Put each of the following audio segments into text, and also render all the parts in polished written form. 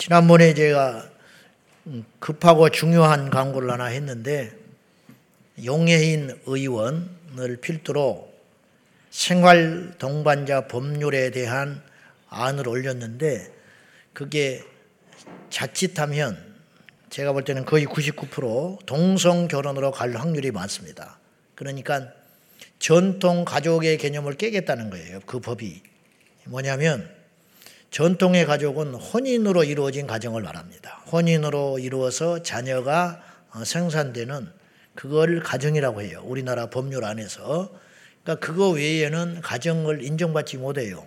지난번에 제가 급하고 중요한 광고를 하나 했는데 용혜인 의원을 필두로 생활 동반자 법률에 대한 안을 올렸는데 그게 자칫하면 제가 볼 때는 거의 99% 동성 결혼으로 갈 확률이 많습니다. 그러니까 전통 가족의 개념을 깨겠다는 거예요. 그 법이 뭐냐면 전통의 가족은 혼인으로 이루어진 가정을 말합니다. 혼인으로 이루어서 자녀가 생산되는 그걸 가정이라고 해요. 우리나라 법률 안에서. 그러니까 그거 외에는 가정을 인정받지 못해요.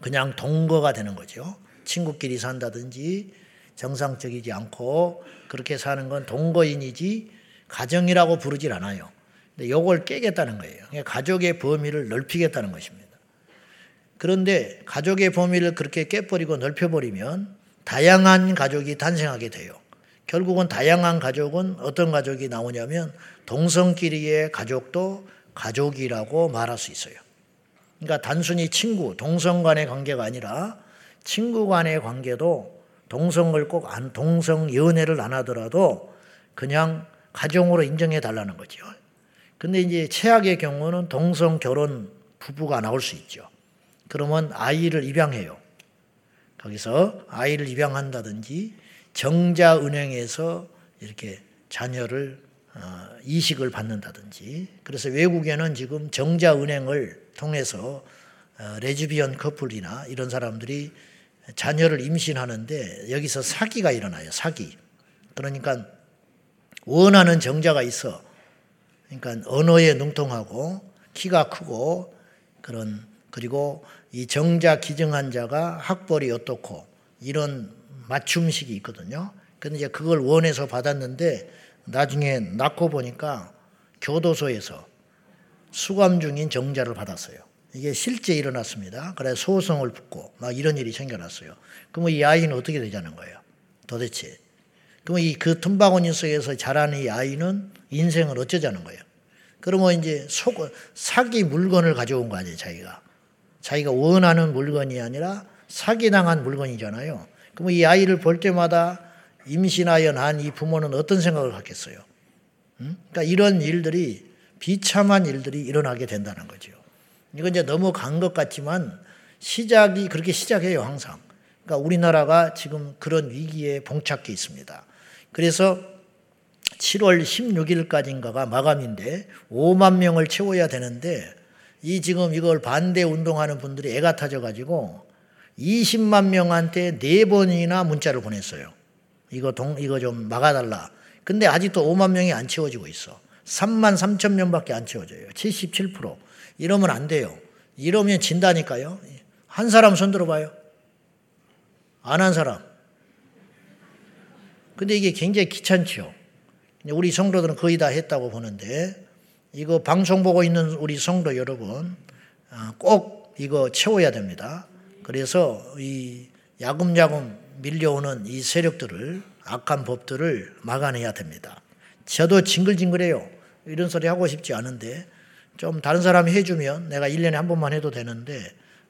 그냥 동거가 되는 거죠. 친구끼리 산다든지 정상적이지 않고 그렇게 사는 건 동거인이지 가정이라고 부르질 않아요. 근데 요걸 깨겠다는 거예요. 가족의 범위를 넓히겠다는 것입니다. 그런데 가족의 범위를 그렇게 깨버리고 넓혀버리면 다양한 가족이 탄생하게 돼요. 결국은 다양한 가족은 어떤 가족이 나오냐면 동성끼리의 가족도 가족이라고 말할 수 있어요. 그러니까 단순히 친구, 동성 간의 관계가 아니라 친구 간의 관계도 동성을 꼭 안, 동성 연애를 안 하더라도 그냥 가정으로 인정해 달라는 거죠. 근데 이제 최악의 경우는 동성 결혼 부부가 나올 수 있죠. 그러면 아이를 입양해요. 거기서 아이를 입양한다든지 정자은행에서 이렇게 자녀를 이식을 받는다든지. 그래서 외국에는 지금 정자은행을 통해서 레즈비언 커플이나 이런 사람들이 자녀를 임신하는데 여기서 사기가 일어나요. 사기. 그러니까 원하는 정자가 있어. 그러니까 언어에 능통하고 키가 크고 그런 그리고 이 정자 기증한 자가 학벌이 어떻고 이런 맞춤식이 있거든요. 근데 이제 그걸 원해서 받았는데 나중에 낳고 보니까 교도소에서 수감 중인 정자를 받았어요. 이게 실제 일어났습니다. 그래서 소송을 붙고 막 이런 일이 생겨났어요. 그럼 이 아이는 어떻게 되자는 거예요? 도대체. 그럼 이 그 틈바구니 속에서 자란 이 아이는 인생을 어쩌자는 거예요? 그러면 이제 사기 물건을 가져온 거 아니에요, 자기가. 자기가 원하는 물건이 아니라 사기당한 물건이잖아요. 그럼 이 아이를 볼 때마다 임신하여 난 이 부모는 어떤 생각을 갖겠어요? 그러니까 이런 일들이 비참한 일들이 일어나게 된다는 거죠. 이건 이제 너무 간 것 같지만 시작이 그렇게 시작해요, 항상. 그러니까 우리나라가 지금 그런 위기에 봉착해 있습니다. 그래서 7월 16일까지인가가 마감인데 5만 명을 채워야 되는데 이 지금 이걸 반대 운동하는 분들이 애가 타져가지고 20만 명한테 4번이나 문자를 보냈어요. 이거 좀 막아달라. 근데 아직도 5만 명이 안 채워지고 있어. 3만 3천 명밖에 안 채워져요. 77%. 이러면 안 돼요. 이러면 진다니까요. 한 사람 손 들어봐요. 안 한 사람. 근데 이게 굉장히 귀찮죠. 우리 성도들은 거의 다 했다고 보는데 이거 방송 보고 있는 우리 성도 여러분 꼭 이거 채워야 됩니다. 그래서 이 야금야금 밀려오는 이 세력들을 악한 법들을 막아내야 됩니다. 저도 징글징글해요. 이런 소리 하고 싶지 않은데 좀 다른 사람이 해주면 내가 1년에 한 번만 해도 되는데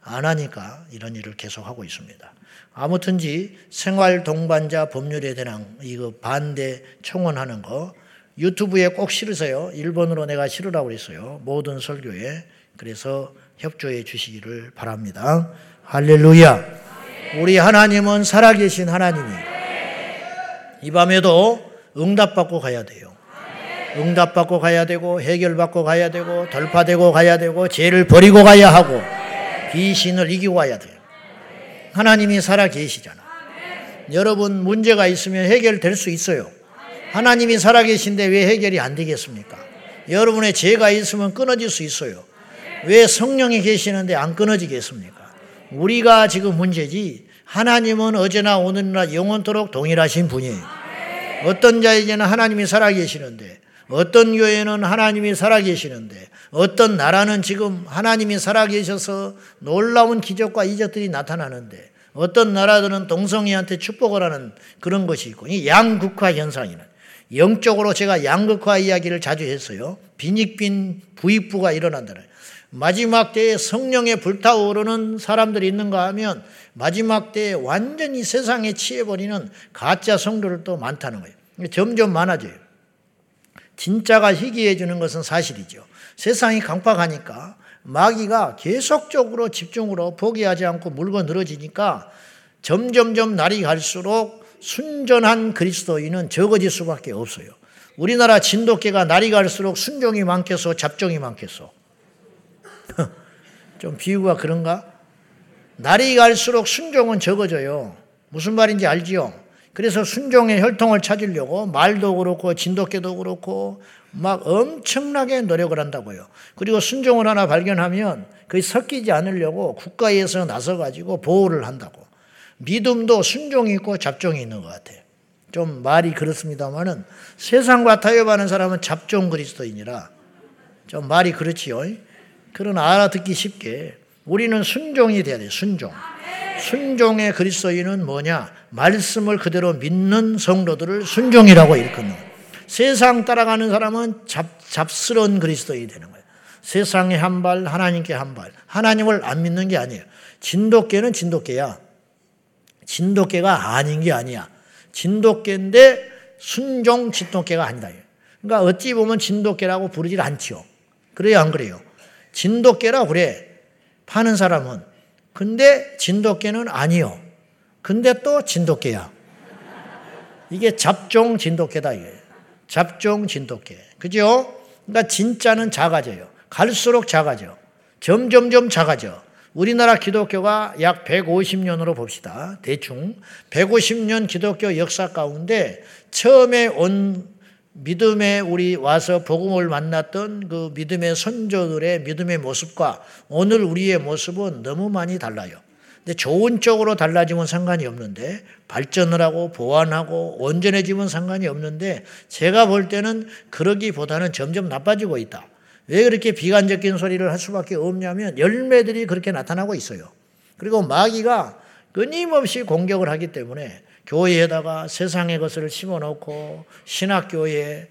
안 하니까 이런 일을 계속하고 있습니다. 아무튼지 생활 동반자 법률에 대한 이거 반대 청원하는 거 유튜브에 꼭 실으세요. 일본어로 내가 실으라고 그랬어요. 모든 설교에. 그래서 협조해 주시기를 바랍니다. 할렐루야. 우리 하나님은 살아계신 하나님이에요. 이 밤에도 응답받고 가야 돼요. 응답받고 가야 되고 해결받고 가야 되고 돌파되고 가야 되고 죄를 버리고 가야 하고 귀신을 이기고 가야 돼요. 하나님이 살아계시잖아. 여러분 문제가 있으면 해결될 수 있어요. 하나님이 살아계신데 왜 해결이 안 되겠습니까? 여러분의 죄가 있으면 끊어질 수 있어요. 왜 성령이 계시는데 안 끊어지겠습니까? 우리가 지금 문제지 하나님은 어제나 오늘이나 영원토록 동일하신 분이에요. 어떤 자에게는 하나님이 살아계시는데 어떤 교회는 하나님이 살아계시는데 어떤 나라는 지금 하나님이 살아계셔서 놀라운 기적과 이적들이 나타나는데 어떤 나라들은 동성애한테 축복을 하는 그런 것이 있고 이 양극화 현상이는 영적으로 제가 양극화 이야기를 자주 했어요. 빈익빈 부익부가 일어난다는 마지막 때에 성령에 불타오르는 사람들이 있는가 하면 마지막 때에 완전히 세상에 취해버리는 가짜 성도를 또 많다는 거예요. 점점 많아져요. 진짜가 희귀해지는 것은 사실이죠. 세상이 강박하니까 마귀가 계속적으로 집중으로 포기하지 않고 물고 늘어지니까 점점점 날이 갈수록 순전한 그리스도인은 적어질 수밖에 없어요. 우리나라 진돗개가 날이 갈수록 순종이 많겠어, 잡종이 많겠어? 좀 비유가 그런가? 날이 갈수록 순종은 적어져요. 무슨 말인지 알지요? 그래서 순종의 혈통을 찾으려고 말도 그렇고 진돗개도 그렇고 막 엄청나게 노력을 한다고요. 그리고 순종을 하나 발견하면 그게 섞이지 않으려고 국가에서 나서가지고 보호를 한다고. 믿음도 순종이 있고 잡종이 있는 것 같아요. 좀 말이 그렇습니다만은 세상과 타협하는 사람은 잡종 그리스도이니라 좀 말이 그렇지요. 그러나 알아듣기 쉽게 우리는 순종이 돼야 돼요. 순종. 순종의 그리스도인은 뭐냐? 말씀을 그대로 믿는 성도들을 순종이라고 일컫는 거예요. 세상 따라가는 사람은 잡스러운 그리스도인이 되는 거예요. 세상에 한 발, 하나님께 한 발. 하나님을 안 믿는 게 아니에요. 진돗개는 진돗개야. 진돗개가 아닌 게 아니야. 진돗개인데 순종 진돗개가 아니다. 그러니까 어찌 보면 진돗개라고 부르질 않지요. 그래요, 안 그래요? 진돗개라고 그래. 파는 사람은. 근데 진돗개는 아니요. 근데 또 진돗개야. 이게 잡종 진돗개다. 이게. 잡종 진돗개. 그죠? 그러니까 진짜는 작아져요. 갈수록 작아져. 점점점 작아져. 우리나라 기독교가 약 150년으로 봅시다. 대충 150년 기독교 역사 가운데 처음에 온 믿음에 우리 와서 복음을 만났던 그 믿음의 선조들의 믿음의 모습과 오늘 우리의 모습은 너무 많이 달라요. 근데 좋은 쪽으로 달라지면 상관이 없는데 발전을 하고 보완하고 온전해지면 상관이 없는데 제가 볼 때는 그러기보다는 점점 나빠지고 있다. 왜 그렇게 비관적인 소리를 할 수밖에 없냐면 열매들이 그렇게 나타나고 있어요. 그리고 마귀가 끊임없이 공격을 하기 때문에 교회에다가 세상의 것을 심어놓고 신학교에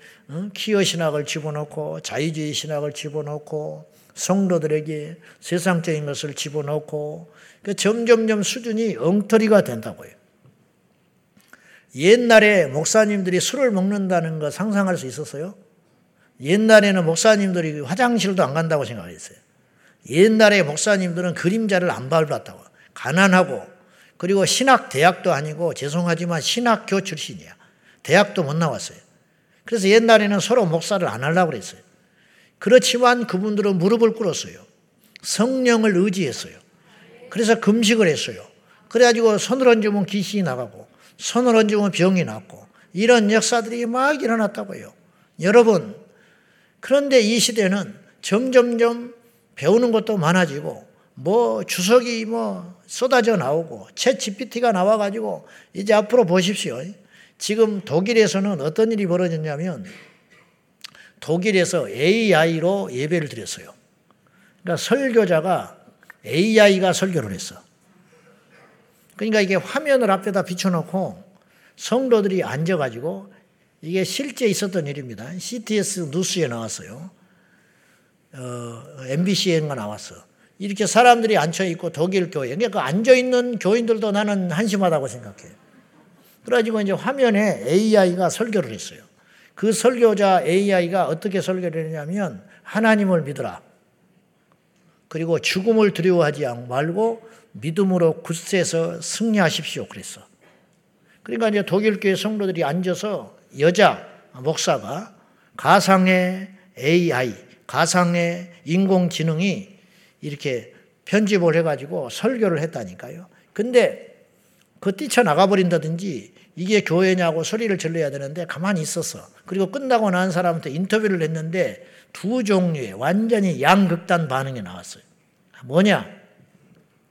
키어 신학을 집어넣고 자유주의 신학을 집어넣고 성도들에게 세상적인 것을 집어넣고 점점점 수준이 엉터리가 된다고요. 옛날에 목사님들이 술을 먹는다는 거 상상할 수 있었어요? 옛날에는 목사님들이 화장실도 안 간다고 생각했어요. 옛날에 목사님들은 그림자를 안 밟았다고. 가난하고 그리고 신학대학도 아니고 죄송하지만 신학교 출신이야. 대학도 못 나왔어요. 그래서 옛날에는 서로 목사를 안 하려고 그랬어요. 그렇지만 그분들은 무릎을 꿇었어요. 성령을 의지했어요. 그래서 금식을 했어요. 그래가지고 손을 얹으면 귀신이 나가고 손을 얹으면 병이 났고 이런 역사들이 막 일어났다고요. 여러분, 그런데 이 시대는 점점점 배우는 것도 많아지고 주석이 쏟아져 나오고 챗GPT가 나와가지고 이제 앞으로 보십시오. 지금 독일에서는 어떤 일이 벌어졌냐면 독일에서 AI로 예배를 드렸어요. 그러니까 설교자가 AI가 설교를 했어. 그러니까 이게 화면을 앞에다 비춰놓고 성도들이 앉아가지고 이게 실제 있었던 일입니다. CTS 뉴스에 나왔어요. MBC에인가 나왔어. 이렇게 사람들이 앉아있고 독일 교회. 그러니까 앉아있는 교인들도 나는 한심하다고 생각해요. 그래가지고 이제 화면에 AI가 설교를 했어요. 그 설교자 AI가 어떻게 설교를 했냐면 하나님을 믿어라. 그리고 죽음을 두려워하지 말고 믿음으로 굳세서 승리하십시오. 그랬어. 그러니까 이제 독일 교회 성도들이 앉아서 여자 목사가 가상의 AI, 가상의 인공지능이 이렇게 편집을 해가지고 설교를 했다니까요. 근데 그 뛰쳐나가버린다든지 이게 교회냐고 소리를 질러야 되는데 가만히 있었어. 그리고 끝나고 난 사람한테 인터뷰를 했는데 두 종류의 완전히 양극단 반응이 나왔어요. 뭐냐?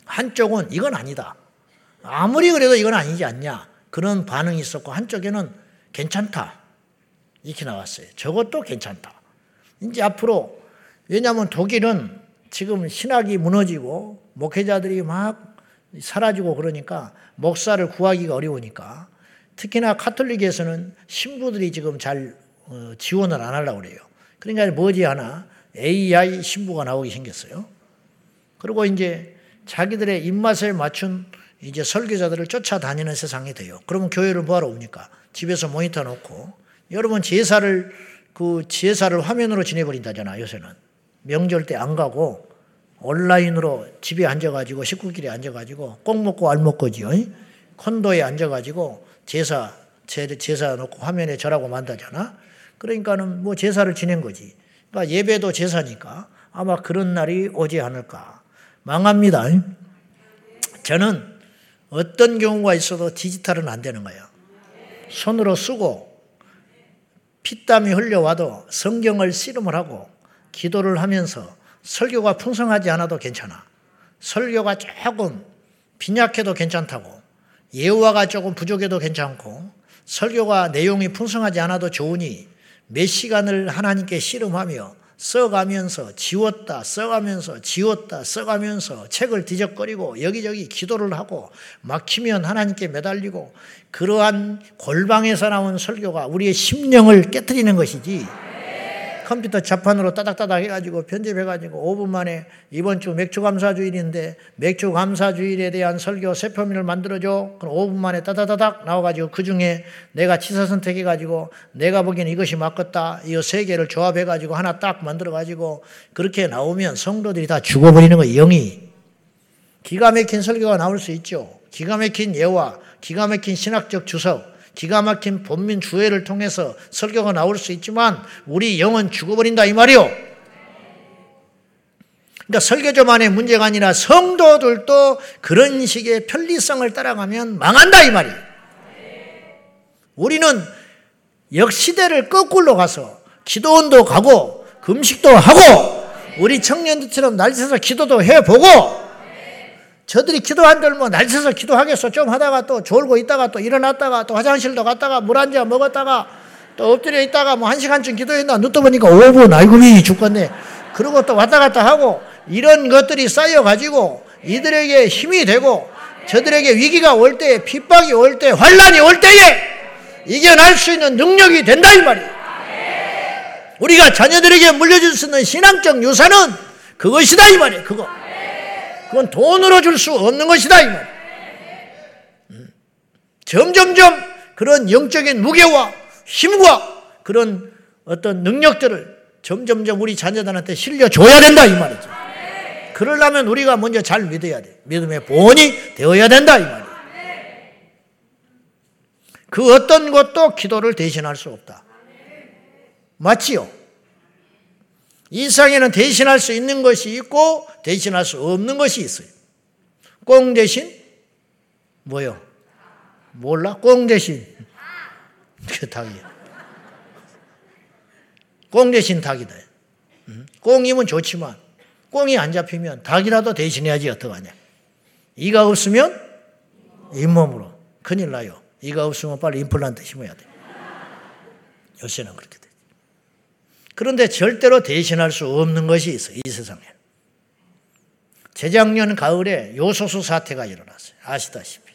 한쪽은 이건 아니다. 아무리 그래도 이건 아니지 않냐. 그런 반응이 있었고 한쪽에는 괜찮다. 이렇게 나왔어요. 저것도 괜찮다. 이제 앞으로, 왜냐하면 독일은 지금 신학이 무너지고 목회자들이 막 사라지고 그러니까 목사를 구하기가 어려우니까 특히나 카톨릭에서는 신부들이 지금 잘 지원을 안 하려고 그래요. 그러니까 머지않아 AI 신부가 나오게 생겼어요. 그리고 이제 자기들의 입맛에 맞춘 이제 설교자들을 쫓아다니는 세상이 돼요. 그러면 교회를 뭐하러 옵니까? 집에서 모니터 놓고. 여러분 제사를 화면으로 지내버린다잖아, 요새는. 명절 때 안 가고 온라인으로 집에 앉아가지고 식구끼리 앉아가지고 꼭 먹고 안 먹고지요. 콘도에 앉아가지고 제사 놓고 화면에 절하고 만다잖아. 그러니까는 뭐 제사를 지낸 거지. 그러니까 예배도 제사니까 아마 그런 날이 오지 않을까. 망합니다. 저는 어떤 경우가 있어도 디지털은 안 되는 거예요. 손으로 쓰고 피땀이 흘려와도 성경을 씨름을 하고 기도를 하면서 설교가 풍성하지 않아도 괜찮아. 설교가 조금 빈약해도 괜찮다고. 예화가 조금 부족해도 괜찮고 설교가 내용이 풍성하지 않아도 좋으니 몇 시간을 하나님께 씨름하며 써가면서 지웠다 써가면서 책을 뒤적거리고 여기저기 기도를 하고 막히면 하나님께 매달리고 그러한 골방에서 나온 설교가 우리의 심령을 깨뜨리는 것이지 컴퓨터 자판으로 따닥따닥 해가지고 편집해가지고 5분 만에 이번 주 맥주 감사주일인데 맥주 감사주일에 대한 설교 세표민을 만들어줘. 그럼 5분 만에 따다다닥 나와가지고 그중에 내가 치사 선택해가지고 내가 보기에는 이것이 맞겠다. 이 세 개를 조합해가지고 하나 딱 만들어가지고 그렇게 나오면 성도들이 다 죽어버리는 거예요. 영이. 기가 막힌 설교가 나올 수 있죠. 기가 막힌 예화, 기가 막힌 신학적 주석, 기가 막힌 본민 주회를 통해서 설교가 나올 수 있지만 우리 영은 죽어버린다 이 말이요. 그러니까 설교자만의 문제가 아니라 성도들도 그런 식의 편리성을 따라가면 망한다 이 말이에요. 우리는 역시대를 거꾸로 가서 기도원도 가고 금식도 하고 우리 청년들처럼 날새서 기도도 해보고 저들이 기도 안 들면 날 쳐서 기도하겠어. 좀 하다가 또 졸고 있다가 또 일어났다가 또 화장실도 갔다가 물 한 잔 먹었다가 또 엎드려 있다가 뭐 한 시간쯤 기도했나 눈 떠보니까 5분 아이고 미 죽겠네. 그러고 또 왔다 갔다 하고 이런 것들이 쌓여가지고 이들에게 힘이 되고 저들에게 위기가 올 때 핍박이 올 때 환란이 올 때에 이겨낼 수 있는 능력이 된다 이 말이에요. 우리가 자녀들에게 물려줄 수 있는 신앙적 유산은 그것이다 이 말이에요. 그거. 그건 돈으로 줄 수 없는 것이다 이 말. 점점점 그런 영적인 무게와 힘과 그런 어떤 능력들을 점점점 우리 자녀들한테 실려줘야 된다 이 말이죠. 그러려면 우리가 먼저 잘 믿어야 돼. 믿음의 본이 되어야 된다 이 말이에요. 그 어떤 것도 기도를 대신할 수 없다. 맞지요? 이 세상에는 대신할 수 있는 것이 있고 대신할 수 없는 것이 있어요. 꽁 대신 뭐요? 몰라? 꽁 대신 그 닭이야. 꽁 대신 닭이다. 꽁이면 좋지만 꽁이 안 잡히면 닭이라도 대신해야지 어떡하냐. 이가 없으면 잇몸으로 큰일 나요. 이가 없으면 빨리 임플란트 심어야 돼. 요새는 그렇게 돼. 그런데 절대로 대신할 수 없는 것이 있어, 이 세상에. 재작년 가을에 요소수 사태가 일어났어요. 아시다시피.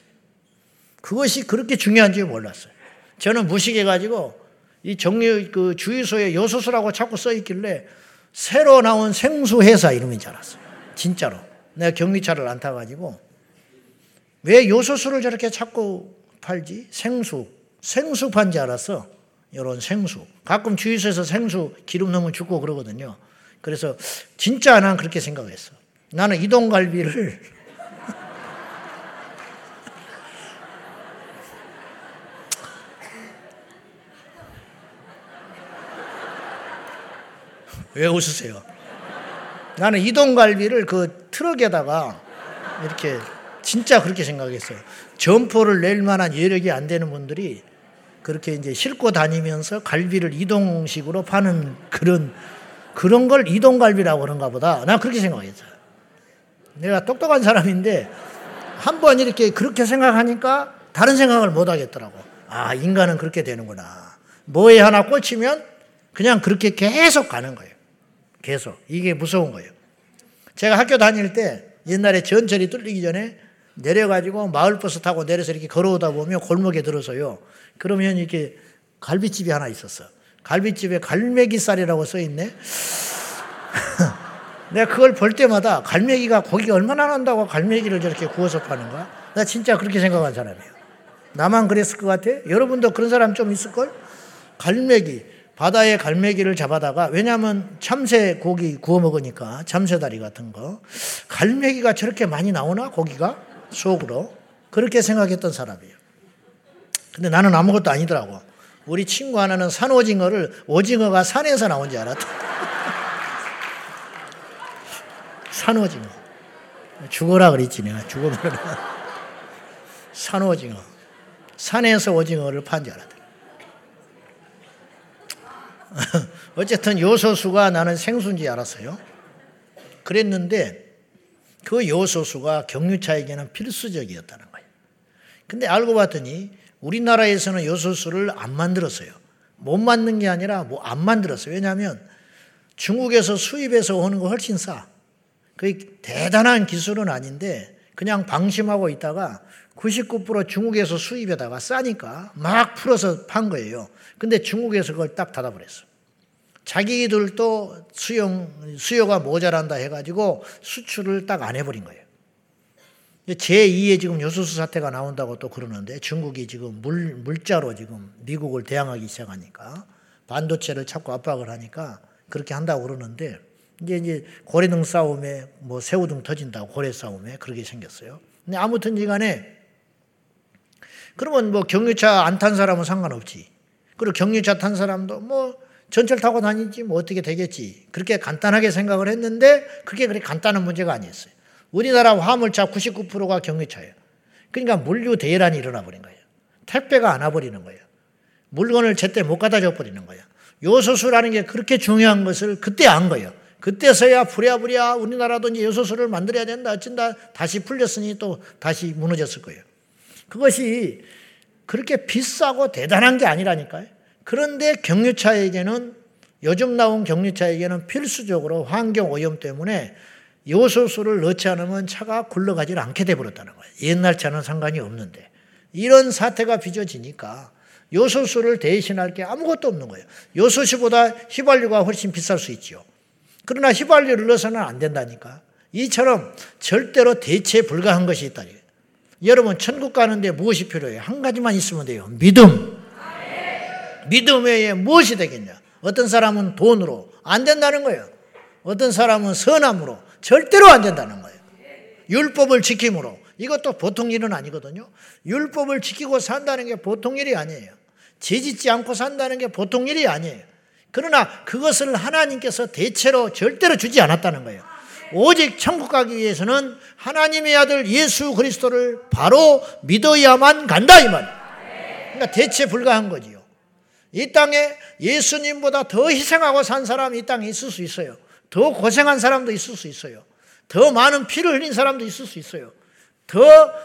그것이 그렇게 중요한지 몰랐어요. 저는 무식해가지고 이 주유소에 요소수라고 자꾸 써있길래 새로 나온 생수회사 이름인 줄 알았어요. 진짜로. 내가 경리차를 안 타가지고 왜 요소수를 저렇게 자꾸 팔지? 생수 판지 알았어. 이런 생수. 가끔 주유소에서 생수 기름 넣으면 죽고 그러거든요. 그래서 진짜 난 그렇게 생각했어. 나는 이동갈비를 왜 웃으세요? 나는 이동갈비를 그 트럭에다가 이렇게 진짜 그렇게 생각했어요. 점포를 낼 만한 여력이 안 되는 분들이 그렇게 이제 싣고 다니면서 갈비를 이동식으로 파는 그런 걸 이동갈비라고 그런가 보다. 나 그렇게 생각했어요. 내가 똑똑한 사람인데 한번 이렇게 그렇게 생각하니까 다른 생각을 못 하겠더라고. 아, 인간은 그렇게 되는구나. 뭐에 하나 꽂히면 그냥 그렇게 계속 가는 거예요. 계속. 이게 무서운 거예요. 제가 학교 다닐 때 옛날에 전철이 뚫리기 전에 내려가지고 마을버스 타고 내려서 이렇게 걸어오다 보면 골목에 들어서요. 그러면 이렇게 갈비집이 하나 있었어. 갈비집에 갈매기살이라고 써있네. 내가 그걸 볼 때마다 갈매기가 고기 얼마나 난다고 갈매기를 저렇게 구워서 파는가? 나 진짜 그렇게 생각한 사람이에요. 나만 그랬을 것 같아? 여러분도 그런 사람 좀 있을걸? 갈매기, 바다에 갈매기를 잡아다가, 왜냐하면 참새 고기 구워 먹으니까, 참새다리 같은 거. 갈매기가 저렇게 많이 나오나? 고기가? 속으로. 그렇게 생각했던 사람이에요. 근데 나는 아무것도 아니더라고. 우리 친구 하나는 산오징어를 오징어가 산에서 나온 줄 알았다. 산오징어. 죽어라 그랬지, 내가. 죽어버려. 산오징어. 산에서 오징어를 판 줄 알았다. 어쨌든 요소수가 나는 생수인지 알았어요. 그랬는데 그 요소수가 경유차에게는 필수적이었다는 거예요. 근데 알고 봤더니 우리나라에서는 요소수를 안 만들었어요. 못 만든 게 아니라 뭐 안 만들었어요. 왜냐하면 중국에서 수입해서 오는 거 훨씬 싸. 그게 대단한 기술은 아닌데 그냥 방심하고 있다가 99% 중국에서 수입에다가 싸니까 막 풀어서 판 거예요. 근데 중국에서 그걸 딱 닫아버렸어. 자기들도 수요가 모자란다 해가지고 수출을 딱 안 해버린 거예요. 제2의 지금 요소수 사태가 나온다고 또 그러는데 중국이 지금 물자로 지금 미국을 대항하기 시작하니까 반도체를 자꾸 압박을 하니까 그렇게 한다고 그러는데 이제 고래등 싸움에 뭐 새우등 터진다고 고래 싸움에 그렇게 생겼어요. 근데 아무튼 이간에 그러면 뭐 경유차 안 탄 사람은 상관없지. 그리고 경유차 탄 사람도 뭐 전철 타고 다니지 뭐 어떻게 되겠지. 그렇게 간단하게 생각을 했는데 그게 그렇게 간단한 문제가 아니었어요. 우리나라 화물차 99%가 경유차예요. 그러니까 물류 대란이 일어나 버린 거예요. 택배가 안 와버리는 거예요. 물건을 제때 못 갖다 줘 버리는 거예요. 요소수라는 게 그렇게 중요한 것을 그때 안 거예요. 그때서야 부랴부랴 우리나라도 이제 요소수를 만들어야 된다 어쩐다 다시 풀렸으니 또 다시 무너졌을 거예요. 그것이 그렇게 비싸고 대단한 게 아니라니까요. 그런데 경유차에게는 요즘 나온 경유차에게는 필수적으로 환경오염 때문에 요소수를 넣지 않으면 차가 굴러가질 않게 돼버렸다는 거예요. 옛날 차는 상관이 없는데. 이런 사태가 빚어지니까 요소수를 대신할 게 아무것도 없는 거예요. 요소수보다 휘발유가 훨씬 비쌀 수 있죠. 그러나 휘발유를 넣어서는 안 된다니까. 이처럼 절대로 대체 불가한 것이 있다니. 여러분 천국 가는데 무엇이 필요해요? 한 가지만 있으면 돼요. 믿음. 믿음 외에 무엇이 되겠냐. 어떤 사람은 돈으로 안 된다는 거예요. 어떤 사람은 선함으로 절대로 안 된다는 거예요. 율법을 지킴으로. 이것도 보통 일은 아니거든요. 율법을 지키고 산다는 게 보통 일이 아니에요. 죄짓지 않고 산다는 게 보통 일이 아니에요. 그러나 그것을 하나님께서 대체로 절대로 주지 않았다는 거예요. 오직 천국 가기 위해서는 하나님의 아들 예수 그리스도를 바로 믿어야만 간다 이 말이에요. 그러니까 대체 불가한 거지요. 이 땅에 예수님보다 더 희생하고 산 사람이 이 땅에 있을 수 있어요. 더 고생한 사람도 있을 수 있어요. 더 많은 피를 흘린 사람도 있을 수 있어요. 더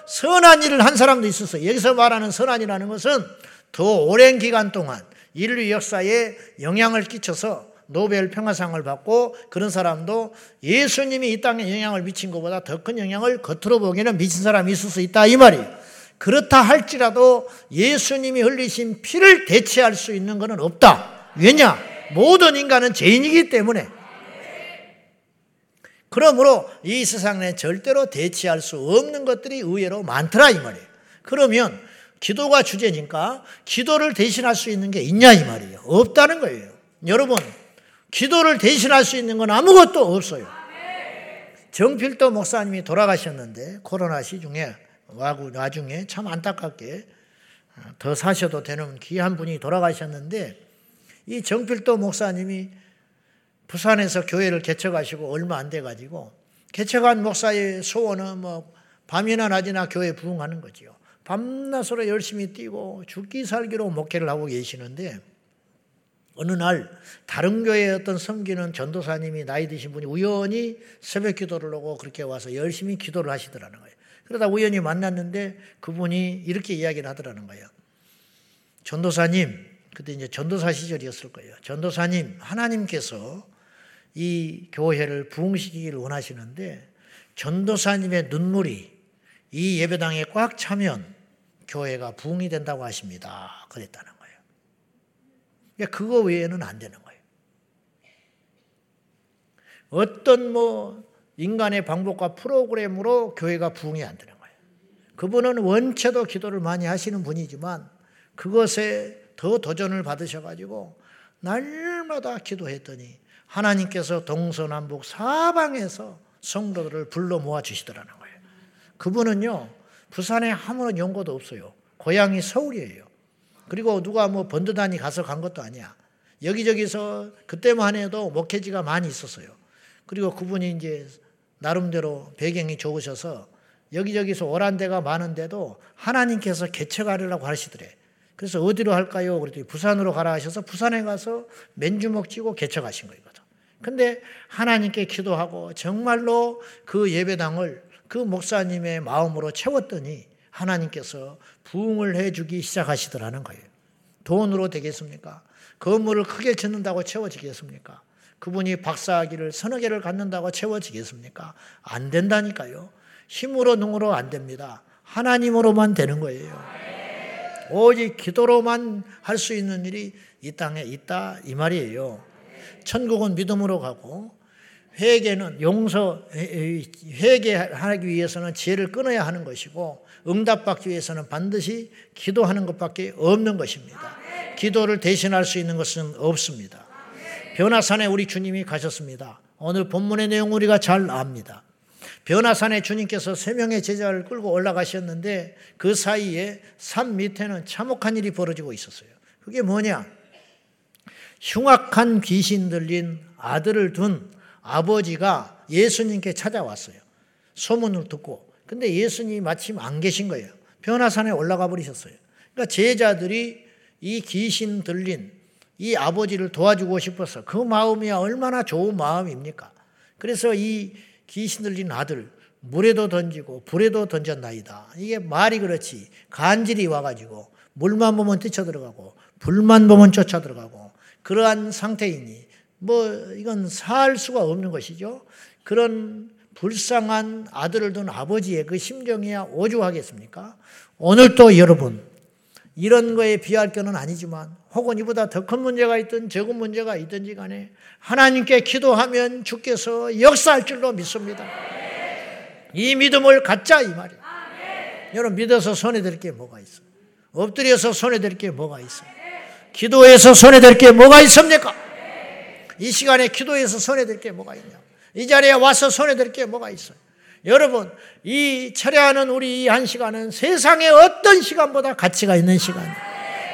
선한 일을 한 사람도 있을 수 있어요. 여기서 말하는 선한이라는 것은 더 오랜 기간 동안 인류 역사에 영향을 끼쳐서 노벨 평화상을 받고 그런 사람도 예수님이 이 땅에 영향을 미친 것보다 더 큰 영향을 겉으로 보기에는 미친 사람이 있을 수 있다 이 말이에요. 그렇다 할지라도 예수님이 흘리신 피를 대체할 수 있는 것은 없다. 왜냐? 모든 인간은 죄인이기 때문에. 그러므로 이 세상에 절대로 대체할 수 없는 것들이 의외로 많더라 이 말이에요. 그러면 기도가 주제니까 기도를 대신할 수 있는 게 있냐 이 말이에요. 없다는 거예요. 여러분 기도를 대신할 수 있는 건 아무것도 없어요. 정필도 목사님이 돌아가셨는데 코로나 시중에 와중에 참 안타깝게 더 사셔도 되는 귀한 분이 돌아가셨는데 이 정필도 목사님이 부산에서 교회를 개척하시고 얼마 안 돼가지고 개척한 목사의 소원은 뭐 밤이나 낮이나 교회에 부흥하는 거지요. 밤낮으로 열심히 뛰고 죽기 살기로 목회를 하고 계시는데 어느 날 다른 교회에 어떤 섬기는 전도사님이 나이 드신 분이 우연히 새벽 기도를 오고 그렇게 와서 열심히 기도를 하시더라는 거예요. 그러다 우연히 만났는데 그분이 이렇게 이야기를 하더라는 거예요. 전도사님, 그때 이제 전도사 시절이었을 거예요. 전도사님, 하나님께서 이 교회를 부흥시키기를 원하시는데 전도사님의 눈물이 이 예배당에 꽉 차면 교회가 부흥이 된다고 하십니다. 그랬다는 거예요. 그러니까 그거 외에는 안 되는 거예요. 어떤 인간의 방법과 프로그램으로 교회가 부흥이 안 되는 거예요. 그분은 원체도 기도를 많이 하시는 분이지만 그것에 더 도전을 받으셔가지고 날마다 기도했더니 하나님께서 동서남북 사방에서 성도들을 불러 모아주시더라는 거예요. 그분은요, 부산에 아무런 연고도 없어요. 고향이 서울이에요. 그리고 누가 번듯하니 가서 간 것도 아니야. 여기저기서 그때만 해도 목회지가 많이 있었어요. 그리고 그분이 이제 나름대로 배경이 좋으셔서 여기저기서 오란 데가 많은데도 하나님께서 개척하려고 하시더래. 그래서 어디로 할까요? 그랬더니 부산으로 가라 하셔서 부산에 가서 맨주먹 쥐고 개척하신 거거든. 근데 하나님께 기도하고 정말로 그 예배당을 그 목사님의 마음으로 채웠더니 하나님께서 부흥을 해주기 시작하시더라는 거예요. 돈으로 되겠습니까? 건물을 크게 짓는다고 채워지겠습니까? 그분이 박사학위를 서너 개를 갖는다고 채워지겠습니까? 안 된다니까요. 힘으로 능으로 안 됩니다. 하나님으로만 되는 거예요. 오직 기도로만 할 수 있는 일이 이 땅에 있다 이 말이에요. 천국은 믿음으로 가고 회개는 회개하기 위해서는 지혜를 끊어야 하는 것이고 응답받기 위해서는 반드시 기도하는 것밖에 없는 것입니다. 기도를 대신할 수 있는 것은 없습니다. 변화산에 우리 주님이 가셨습니다. 오늘 본문의 내용 우리가 잘 압니다. 변화산에 주님께서 3명의 제자를 끌고 올라가셨는데 그 사이에 산 밑에는 참혹한 일이 벌어지고 있었어요. 그게 뭐냐? 흉악한 귀신 들린 아들을 둔 아버지가 예수님께 찾아왔어요. 소문을 듣고. 근데 예수님이 마침 안 계신 거예요. 변화산에 올라가 버리셨어요. 그러니까 제자들이 이 귀신 들린 이 아버지를 도와주고 싶어서 그 마음이야 얼마나 좋은 마음입니까? 그래서 이 귀신 들린 아들 물에도 던지고 불에도 던졌나이다. 이게 말이 그렇지 간질이 와가지고 물만 보면 뛰쳐들어가고 불만 보면 쫓아들어가고 그러한 상태이니 이건 살 수가 없는 것이죠. 그런 불쌍한 아들을 둔 아버지의 그 심정이야 오죽하겠습니까? 오늘도 여러분 이런 거에 비할 겨는 아니지만 혹은 이보다 더 큰 문제가 있든 적은 문제가 있든지 간에 하나님께 기도하면 주께서 역사할 줄로 믿습니다. 이 믿음을 갖자 이 말이에요. 여러분 믿어서 손해될 게 뭐가 있어요? 엎드려서 손해될 게 뭐가 있어요? 기도해서 손해될 게 뭐가 있습니까? 이 시간에 기도해서 손해될 게 뭐가 있냐? 이 자리에 와서 손해될 게 뭐가 있어요? 여러분 이 철회하는 우리 이 한 시간은 세상의 어떤 시간보다 가치가 있는 시간이에요.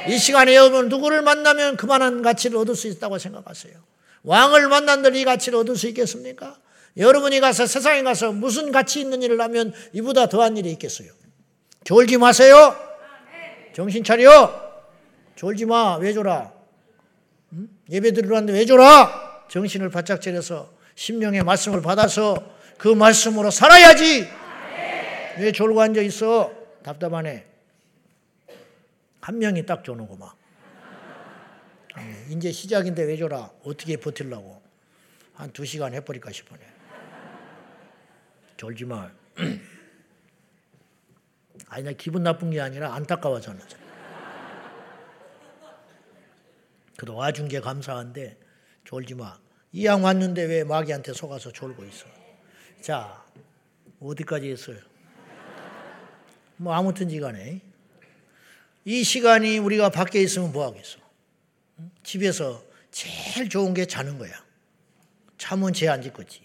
이 시간에 여러분 누구를 만나면 그만한 가치를 얻을 수 있다고 생각하세요? 왕을 만난들 이 가치를 얻을 수 있겠습니까? 여러분이 가서 세상에 가서 무슨 가치 있는 일을 하면 이보다 더한 일이 있겠어요? 졸지 마세요. 정신 차려. 졸지 마. 왜 졸아? 응? 예배 드리러 왔는데 왜 졸아? 정신을 바짝 차려서 심령의 말씀을 받아서 그 말씀으로 살아야지. 왜 졸고 앉아 있어? 답답하네. 한 명이 딱 조는구만. 이제 시작인데 왜 졸아? 어떻게 버틸라고? 한 2시간 해버릴까 싶으네. 졸지 마. 아니, 나 기분 나쁜 게 아니라 안타까워서 하는 거잖아. 그래도 와준 게 감사한데 졸지 마. 이왕 왔는데 왜 마귀한테 속아서 졸고 있어? 자, 어디까지 했어요? 아무튼지 간에 이 시간이 우리가 밖에 있으면 뭐 하겠어? 집에서 제일 좋은 게 자는 거야. 잠은 제 안 짓겠지.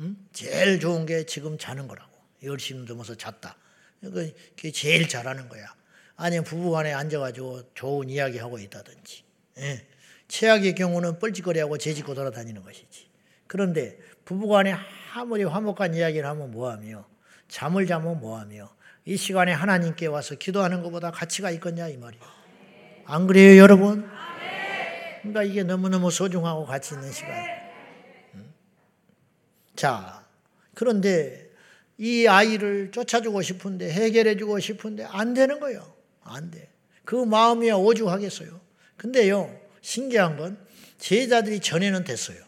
응? 제일 좋은 게 지금 자는 거라고. 10시는 넘어서 잤다. 그게 제일 잘하는 거야. 아니면 부부간에 앉아가지고 좋은 이야기하고 있다든지. 예. 최악의 경우는 뻘짓거리하고 재짓고 돌아다니는 것이지. 그런데 부부간에 아무리 화목한 이야기를 하면 뭐하며 잠을 자면 뭐하며 이 시간에 하나님께 와서 기도하는 것보다 가치가 있겠냐 이 말이에요. 안 그래요 여러분? 그러니까 이게 너무너무 소중하고 가치 있는 시간이에요. 자, 그런데 이 아이를 쫓아주고 싶은데 해결해주고 싶은데 안 되는 거예요. 안 돼. 그 마음이야 오죽하겠어요. 근데요 신기한 건 제자들이 전에는 됐어요.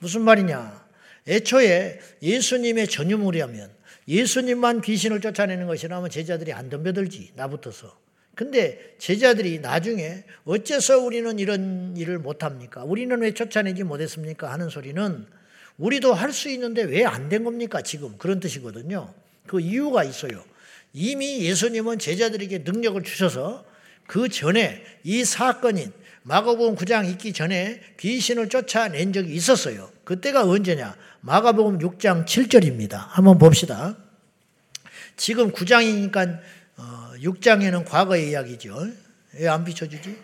무슨 말이냐? 애초에 예수님의 전유물이라면 예수님만 귀신을 쫓아내는 것이라면 제자들이 안 덤벼들지, 나부터서. 근데 제자들이 나중에 어째서 우리는 이런 일을 못합니까? 우리는 왜 쫓아내지 못했습니까? 하는 소리는 우리도 할 수 있는데 왜 안 된 겁니까 지금? 그런 뜻이거든요. 그 이유가 있어요. 이미 예수님은 제자들에게 능력을 주셔서 그 전에 이 사건인 마가복음 9장 있기 전에 귀신을 쫓아낸 적이 있었어요. 그때가 언제냐? 마가복음 6장 7절입니다. 한번 봅시다. 지금 9장이니까 6장에는 과거의 이야기죠. 왜 안 비춰주지?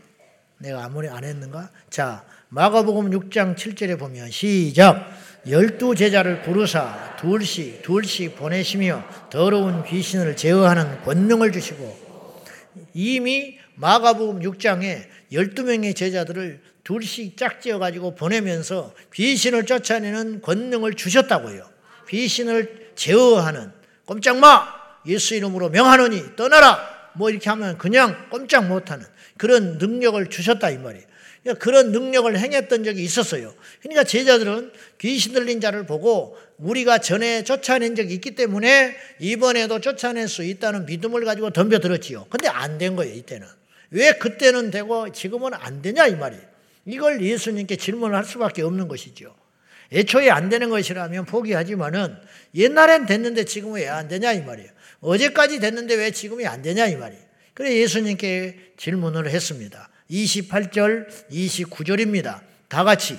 내가 아무리 안 했는가? 자, 마가복음 6장 7절에 보면 시작! 12 제자를 부르사 둘씩 보내시며 더러운 귀신을 제어하는 권능을 주시고. 이미 마가복음 6장에 12명의 제자들을 둘씩 짝지어가지고 보내면서 귀신을 쫓아내는 권능을 주셨다고요. 귀신을 제어하는, 꼼짝 마! 예수 이름으로 명하노니 떠나라! 뭐 이렇게 하면 그냥 꼼짝 못하는 그런 능력을 주셨다 이 말이에요. 그런 능력을 행했던 적이 있었어요. 그러니까 제자들은 귀신 들린 자를 보고 우리가 전에 쫓아낸 적이 있기 때문에 이번에도 쫓아낼 수 있다는 믿음을 가지고 덤벼들었지요. 근데 안 된 거예요 이때는. 왜 그때는 되고 지금은 안 되냐 이 말이에요. 이걸 예수님께 질문을 할 수밖에 없는 것이죠. 애초에 안 되는 것이라면 포기하지만은 옛날엔 됐는데 지금은 왜 안 되냐 이 말이에요. 어제까지 됐는데 왜 지금이 안 되냐 이 말이에요. 그래서 예수님께 질문을 했습니다. 28절, 29절입니다. 다 같이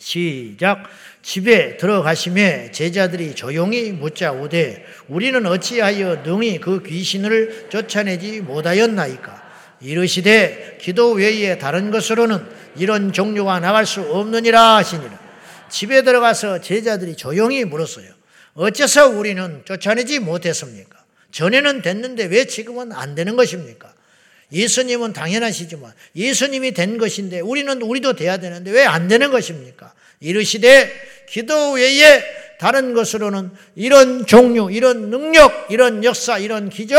시작. 집에 들어가심에 제자들이 조용히 묻자 오되 우리는 어찌하여 능히 그 귀신을 쫓아내지 못하였나이까. 이르시되 기도 외에 다른 것으로는 이런 종류가 나갈 수 없느니라 하시니라. 집에 들어가서 제자들이 조용히 물었어요. 어째서 우리는 쫓아내지 못했습니까? 전에는 됐는데 왜 지금은 안 되는 것입니까? 예수님은 당연하시지만 예수님이 된 것인데 우리도 돼야 되는데 왜 안 되는 것입니까? 이르시되 기도 외에 다른 것으로는 이런 종류, 이런 능력, 이런 역사, 이런 기적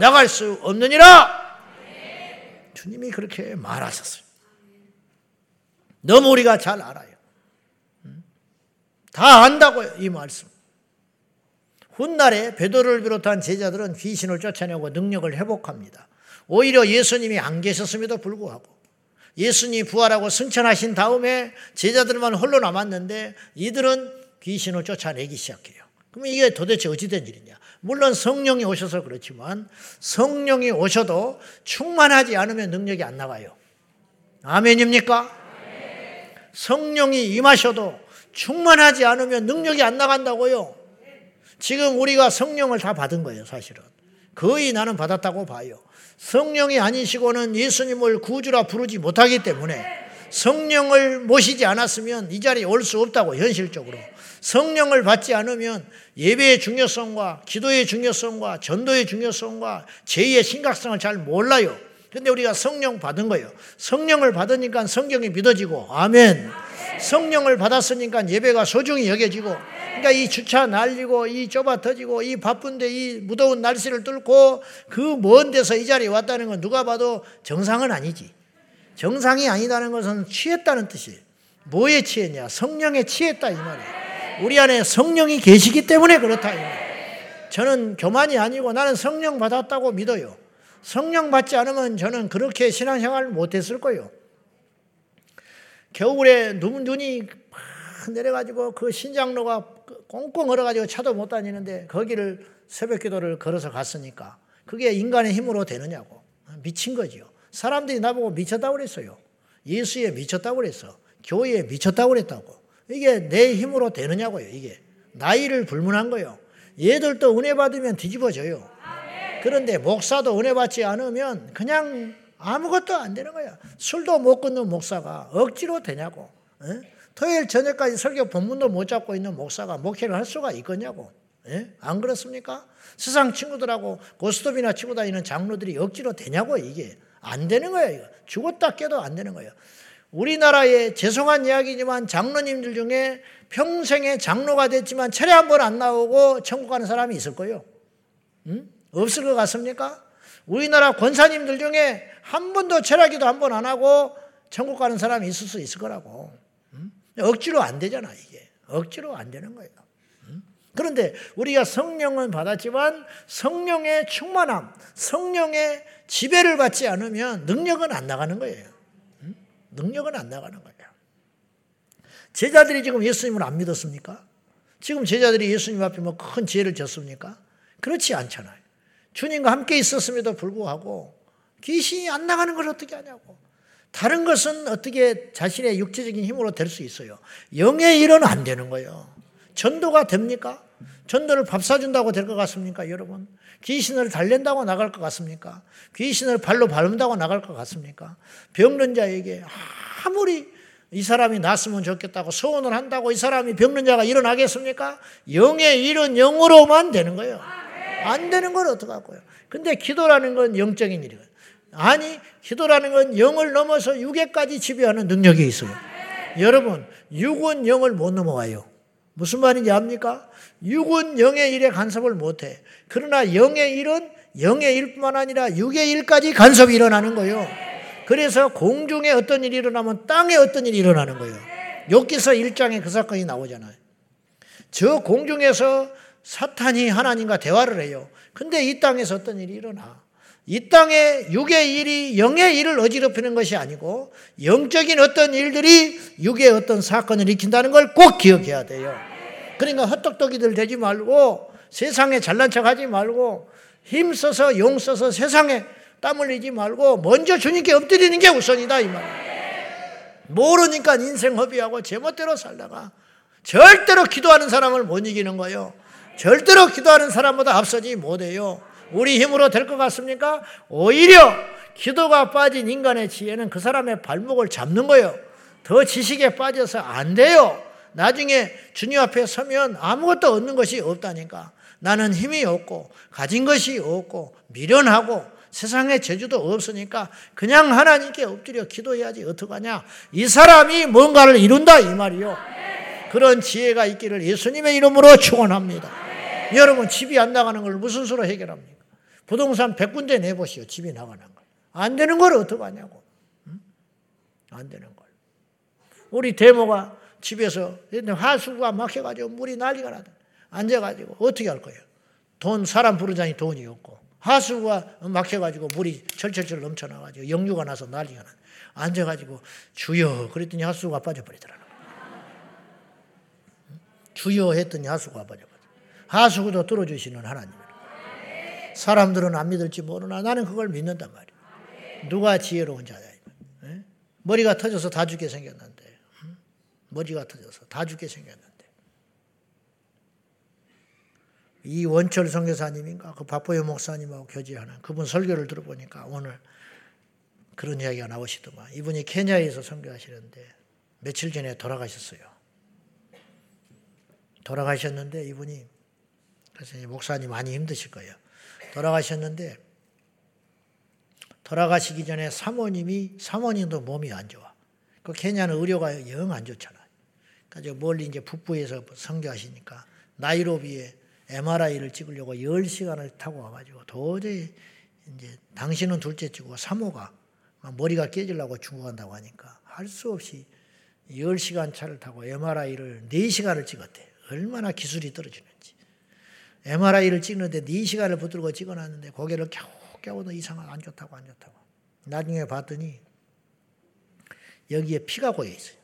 나갈 수 없느니라. 네. 주님이 그렇게 말하셨어요. 너무 우리가 잘 알아요. 다 안다고요 이 말씀. 훗날에 베드로를 비롯한 제자들은 귀신을 쫓아내고 능력을 회복합니다. 오히려 예수님이 안 계셨음에도 불구하고 예수님이 부활하고 승천하신 다음에 제자들만 홀로 남았는데 이들은 귀신을 쫓아내기 시작해요. 그럼 이게 도대체 어찌된 일이냐? 물론 성령이 오셔서 그렇지만 성령이 오셔도 충만하지 않으면 능력이 안 나가요. 아멘입니까? 성령이 임하셔도 충만하지 않으면 능력이 안 나간다고요. 지금 우리가 성령을 다 받은 거예요, 사실은. 거의 나는 받았다고 봐요. 성령이 아니시고는 예수님을 구주라 부르지 못하기 때문에 성령을 모시지 않았으면 이 자리에 올 수 없다고, 현실적으로. 성령을 받지 않으면 예배의 중요성과 기도의 중요성과 전도의 중요성과 제의의 심각성을 잘 몰라요. 그런데 우리가 성령 받은 거예요. 성령을 받으니까 성경이 믿어지고, 아멘. 성령을 받았으니까 예배가 소중히 여겨지고, 그러니까 이 주차 날리고 이 좁아 터지고 이 바쁜데 이 무더운 날씨를 뚫고 그 먼 데서 이 자리에 왔다는 건 누가 봐도 정상은 아니지. 정상이 아니다는 것은 취했다는 뜻이에요. 뭐에 취했냐? 성령에 취했다 이 말이에요. 우리 안에 성령이 계시기 때문에 그렇다 이 말이에요. 저는 교만이 아니고 나는 성령 받았다고 믿어요. 성령 받지 않으면 저는 그렇게 신앙생활을 못했을 거예요. 겨울에 눈이 막 내려가지고 그 신장로가 꽁꽁 얼어가지고 차도 못 다니는데 거기를 새벽기도를 걸어서 갔으니까 그게 인간의 힘으로 되느냐고. 미친 거지요. 사람들이 나보고 미쳤다고 그랬어요. 예수에 미쳤다고 그랬어. 교회에 미쳤다고 그랬다고. 이게 내 힘으로 되느냐고요. 이게 나이를 불문한 거예요. 얘들도 은혜 받으면 뒤집어져요. 그런데 목사도 은혜 받지 않으면 그냥 아무것도 안 되는 거야. 술도 못 끊는 목사가 억지로 되냐고. 에? 토요일 저녁까지 설교 본문도 못 잡고 있는 목사가 목회를 할 수가 있겠냐고. 에? 안 그렇습니까? 세상 친구들하고 고스톱이나 치고 다니는 장로들이 억지로 되냐고. 이게 안 되는 거야. 이거. 죽었다 깨도 안 되는 거야. 우리나라에 죄송한 이야기지만 장로님들 중에 평생에 장로가 됐지만 철회 한 번 안 나오고 천국 가는 사람이 있을 거예요. 응? 없을 것 같습니까? 우리나라 권사님들 중에 한 번도 철학기도 한 번 안 하고 천국 가는 사람이 있을 수 있을 거라고. 억지로 안 되잖아 이게. 억지로 안 되는 거예요. 그런데 우리가 성령은 받았지만 성령의 충만함, 성령의 지배를 받지 않으면 능력은 안 나가는 거예요. 능력은 안 나가는 거예요. 제자들이 지금 예수님을 안 믿었습니까? 지금 제자들이 예수님 앞에 뭐 큰 죄를 졌습니까? 그렇지 않잖아요. 주님과 함께 있었음에도 불구하고 귀신이 안 나가는 걸 어떻게 하냐고. 다른 것은 어떻게 자신의 육체적인 힘으로 될 수 있어요. 영의 일은 안 되는 거예요. 전도가 됩니까? 전도를 밥 사준다고 될 것 같습니까, 여러분? 귀신을 달랜다고 나갈 것 같습니까? 귀신을 발로 밟는다고 나갈 것 같습니까? 병든 자에게 아무리 이 사람이 났으면 좋겠다고 소원을 한다고 이 사람이 병든 자가 일어나겠습니까? 영의 일은 영으로만 되는 거예요. 안 되는 건 어떡하고요. 근데 기도라는 건 영적인 일이거든요. 아니, 기도라는 건 영을 넘어서 육에까지 지배하는 능력이 있어요. 여러분, 육은 영을 못 넘어와요. 무슨 말인지 압니까? 육은 영의 일에 간섭을 못해. 그러나 영의 일은 영의 일뿐만 아니라 육의 일까지 간섭이 일어나는 거예요. 그래서 공중에 어떤 일이 일어나면 땅에 어떤 일이 일어나는 거예요. 욥기서 1장에 그 사건이 나오잖아요. 저 공중에서 사탄이 하나님과 대화를 해요. 근데 이 땅에서 어떤 일이 일어나. 이 땅에 육의 일이 영의 일을 어지럽히는 것이 아니고 영적인 어떤 일들이 육의 어떤 사건을 일으킨다는 걸 꼭 기억해야 돼요. 그러니까 헛똑똑이들 되지 말고 세상에 잘난 척하지 말고 힘써서 용써서 세상에 땀 흘리지 말고 먼저 주님께 엎드리는 게 우선이다 이 말이에요. 모르니까 인생 허비하고 제멋대로 살다가 절대로 기도하는 사람을 못 이기는 거예요. 절대로 기도하는 사람보다 앞서지 못해요. 우리 힘으로 될 것 같습니까? 오히려 기도가 빠진 인간의 지혜는 그 사람의 발목을 잡는 거예요. 더 지식에 빠져서 안 돼요. 나중에 주님 앞에 서면 아무것도 얻는 것이 없다니까. 나는 힘이 없고 가진 것이 없고 미련하고 세상에 재주도 없으니까 그냥 하나님께 엎드려 기도해야지 어떡하냐. 이 사람이 뭔가를 이룬다 이 말이요. 그런 지혜가 있기를 예수님의 이름으로 축원합니다. 여러분, 집이 안 나가는 걸 무슨 수로 해결합니까? 부동산 100군데 내보시오. 집이 나가는 걸. 안 되는 걸 어떡하냐고. 응? 안 되는 걸. 우리 대모가 집에서 하수구가 막혀가지고 물이 난리가 나다. 앉아가지고 어떻게 할 거예요? 돈, 사람 부르자니 돈이 없고. 하수구가 막혀가지고 물이 철철철 넘쳐나가지고 역류가 나서 난리가 나. 앉아가지고 주여 그랬더니 하수구가 빠져버리더라. 응? 주여 했더니 하수구가 빠져버리더라. 하수구도 뚫어주시는 하나님. 사람들은 안 믿을지 모르나 나는 그걸 믿는단 말이에요. 누가 지혜로운 자냐. 머리가 터져서 다 죽게 생겼는데. 머리가 터져서 다 죽게 생겼는데. 이 원철 선교사님인가 그 박보현 목사님하고 교제하는 그분 설교를 들어보니까 오늘 그런 이야기가 나오시더만. 이분이 케냐에서 선교하시는데 며칠 전에 돌아가셨어요. 돌아가셨는데 이분이 그래서 목사님 많이 힘드실 거예요. 돌아가셨는데 돌아가시기 전에 사모님도 몸이 안 좋아. 그 케냐는 의료가 영 안 좋잖아. 그래서 멀리 이제 북부에서 선교하시니까 나이로비에 MRI를 찍으려고 10시간을 타고 와가지고 도저히 이제 당신은 둘째 치고 사모가 머리가 깨지려고 죽어간다고 하니까 할 수 없이 10시간 차를 타고 MRI를 4시간을 찍었대. 얼마나 기술이 떨어지는지. MRI를 찍는데 4시간을 붙들고 찍어놨는데 고개를 겨우겨우 이상한 안 좋다고. 나중에 봤더니 여기에 피가 고여 있어요.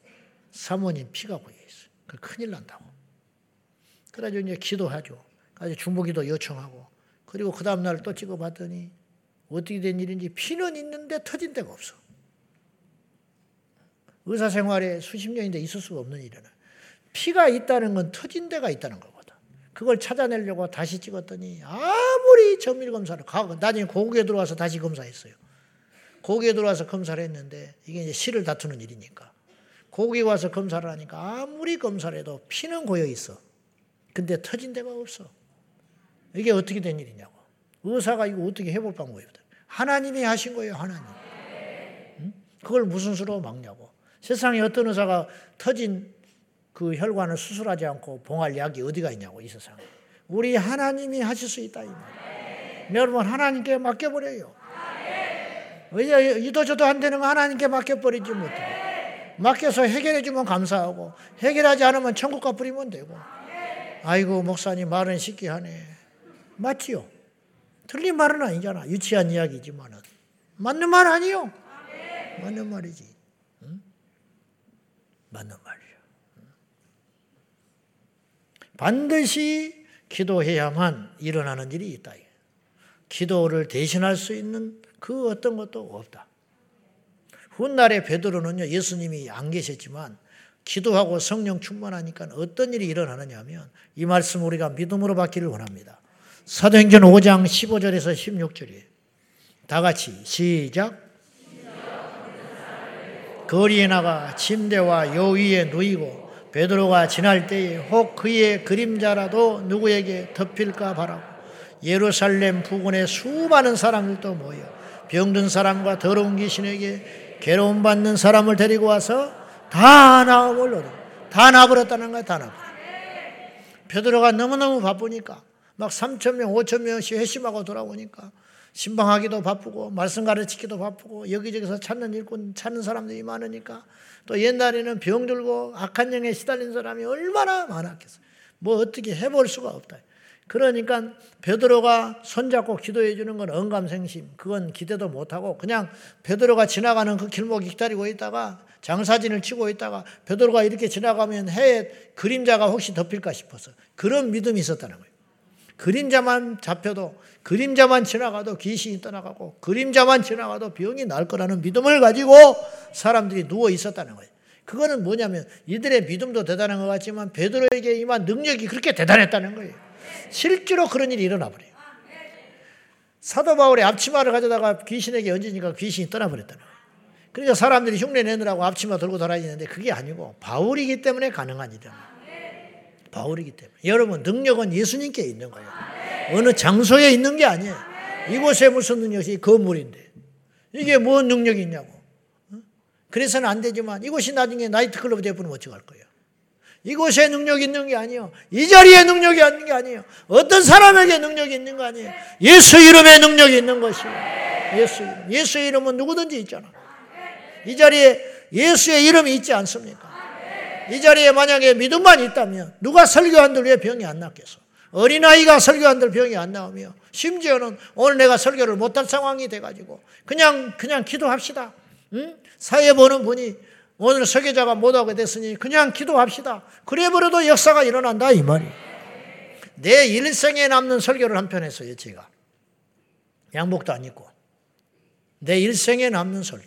사모님 피가 고여 있어요. 그 큰일 난다고. 그래가지고 이제 기도하죠. 그래서 중보기도 요청하고 그리고 그 다음 날 또 찍어봤더니 어떻게 된 일인지 피는 있는데 터진 데가 없어. 의사 생활에 수십 년인데 있을 수가 없는 일이잖아. 피가 있다는 건 터진 데가 있다는 거거든. 그걸 찾아내려고 다시 찍었더니 아무리 정밀 검사를 나중에 고국에 들어와서 다시 검사했어요. 고국에 들어와서 검사를 했는데 이게 이제 시를 다투는 일이니까. 고국에 와서 검사를 하니까 아무리 검사를 해도 피는 고여 있어. 근데 터진 데가 없어. 이게 어떻게 된 일이냐고. 의사가 이거 어떻게 해볼 방법이 없다. 하나님이 하신 거예요, 하나님. 응? 그걸 무슨 수로 막냐고. 세상에 어떤 의사가 터진 그 혈관을 수술하지 않고 봉할 약이 어디가 있냐고, 이 세상에. 우리 하나님이 하실 수 있다, 이 말. 여러분, 하나님께 맡겨버려요. 이도저도 안 되는 거 하나님께 맡겨버리지 못해. 맡겨서 해결해주면 감사하고, 해결하지 않으면 천국 가버리면 되고. 아이고, 목사님 말은 쉽게 하네. 맞지요? 틀린 말은 아니잖아. 유치한 이야기지만은. 맞는 말 아니요? 맞는 말이지. 응? 맞는 말이죠. 반드시 기도해야만 일어나는 일이 있다. 기도를 대신할 수 있는 그 어떤 것도 없다. 훗날에 베드로는요, 예수님이 안 계셨지만 기도하고 성령 충만하니까 어떤 일이 일어나느냐 하면, 이 말씀 우리가 믿음으로 받기를 원합니다. 사도행전 5장 15절에서 16절이에요. 다 같이 시작. 거리에 나가 침대와 요 위에 누이고 베드로가 지날 때에 혹 그의 그림자라도 누구에게 덮일까 바라고 예루살렘 부근에 수많은 사람들도 모여 병든 사람과 더러운 귀신에게 괴로움 받는 사람을 데리고 와서 다 나와버렸다. 다 나와버렸다는 거야. 다 나와버렸다. 베드로가 너무너무 바쁘니까 막 3,000명, 5,000명씩 회심하고 돌아오니까 신방하기도 바쁘고 말씀 가르치기도 바쁘고 여기저기서 찾는 일꾼 찾는 사람들이 많으니까, 또 옛날에는 병들고 악한 영에 시달린 사람이 얼마나 많았겠어요. 뭐 어떻게 해볼 수가 없다. 그러니까 베드로가 손잡고 기도해 주는 건 언감생심, 그건 기대도 못하고 그냥 베드로가 지나가는 그 길목에 기다리고 있다가 장사진을 치고 있다가 베드로가 이렇게 지나가면 해에 그림자가 혹시 덮일까 싶어서 그런 믿음이 있었다는 거예요. 그림자만 잡혀도, 그림자만 지나가도 귀신이 떠나가고, 그림자만 지나가도 병이 날 거라는 믿음을 가지고 사람들이 누워 있었다는 거예요. 그거는 뭐냐면 이들의 믿음도 대단한 것 같지만 베드로에게 임한 능력이 그렇게 대단했다는 거예요. 실제로 그런 일이 일어나버려요. 사도 바울의 앞치마를 가져다가 귀신에게 얹으니까 귀신이 떠나버렸다는 거예요. 그러니까 사람들이 흉내 내느라고 앞치마 들고 돌아다니는데 그게 아니고 바울이기 때문에 가능한 일이에요. 바울이기 때문에. 여러분, 능력은 예수님께 있는 거예요. 어느 장소에 있는 게 아니에요. 이곳에 무슨 능력이, 건물인데 이게 뭔 능력이 있냐고. 그래서는 안 되지만 이곳이 나중에 나이트클럽 대표는 어찌할 거예요. 이곳에 능력이 있는 게 아니에요. 이 자리에 능력이 있는 게 아니에요. 어떤 사람에게 능력이 있는 거 아니에요. 예수 이름에 능력이 있는 것이에요. 예수 이름. 예수 이름은 누구든지 있잖아. 이 자리에 예수의 이름이 있지 않습니까? 이 자리에 만약에 믿음만 있다면 누가 설교한들 왜 병이 안 낫겠어? 어린아이가 설교한들 병이 안 나오며, 심지어는 오늘 내가 설교를 못할 상황이 돼가지고 그냥 기도합시다. 응? 사회 보는 분이 오늘 설교자가 못하게 됐으니 그냥 기도합시다. 그래버려도 역사가 일어난다 이 말이에요. 내 일생에 남는 설교를 한 편 했어요. 제가 양복도 안 입고 내 일생에 남는 설교.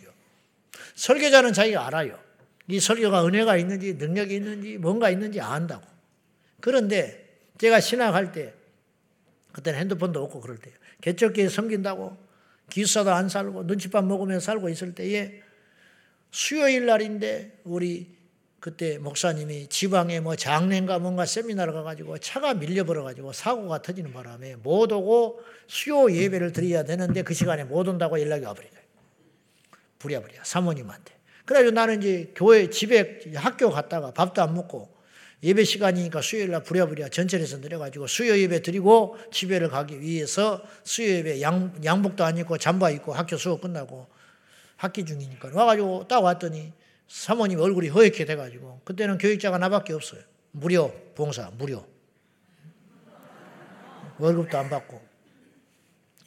설교자는 자기가 알아요. 이 설교가 은혜가 있는지 능력이 있는지 뭔가 있는지 안다고. 그런데 제가 신학할 때, 그때는 핸드폰도 없고 그럴 때요, 개척교회 섬긴다고 기숙사도 안 살고 눈칫밥 먹으며 살고 있을 때에, 수요일 날인데 우리 그때 목사님이 지방에 뭐 장례인가 뭔가 세미나를 가가지고 차가 밀려버려가지고 사고가 터지는 바람에 못 오고 수요 예배를 드려야 되는데 그 시간에 못 온다고 연락이 와버리죠. 부랴부랴 사모님한테. 그래서 나는 이제 교회 집에 학교 갔다가 밥도 안 먹고 예배 시간이니까 수요일날 부랴부랴 전철에서 내려가지고 수요 예배 드리고 집에를 가기 위해서 수요 예배 양복도 안 입고 잠바 입고 학교 수업 끝나고 학기 중이니까 와가지고 딱 왔더니 사모님 얼굴이 허옇게 돼가지고, 그때는 교육자가 나밖에 없어요. 무료 봉사, 무료 월급도 안 받고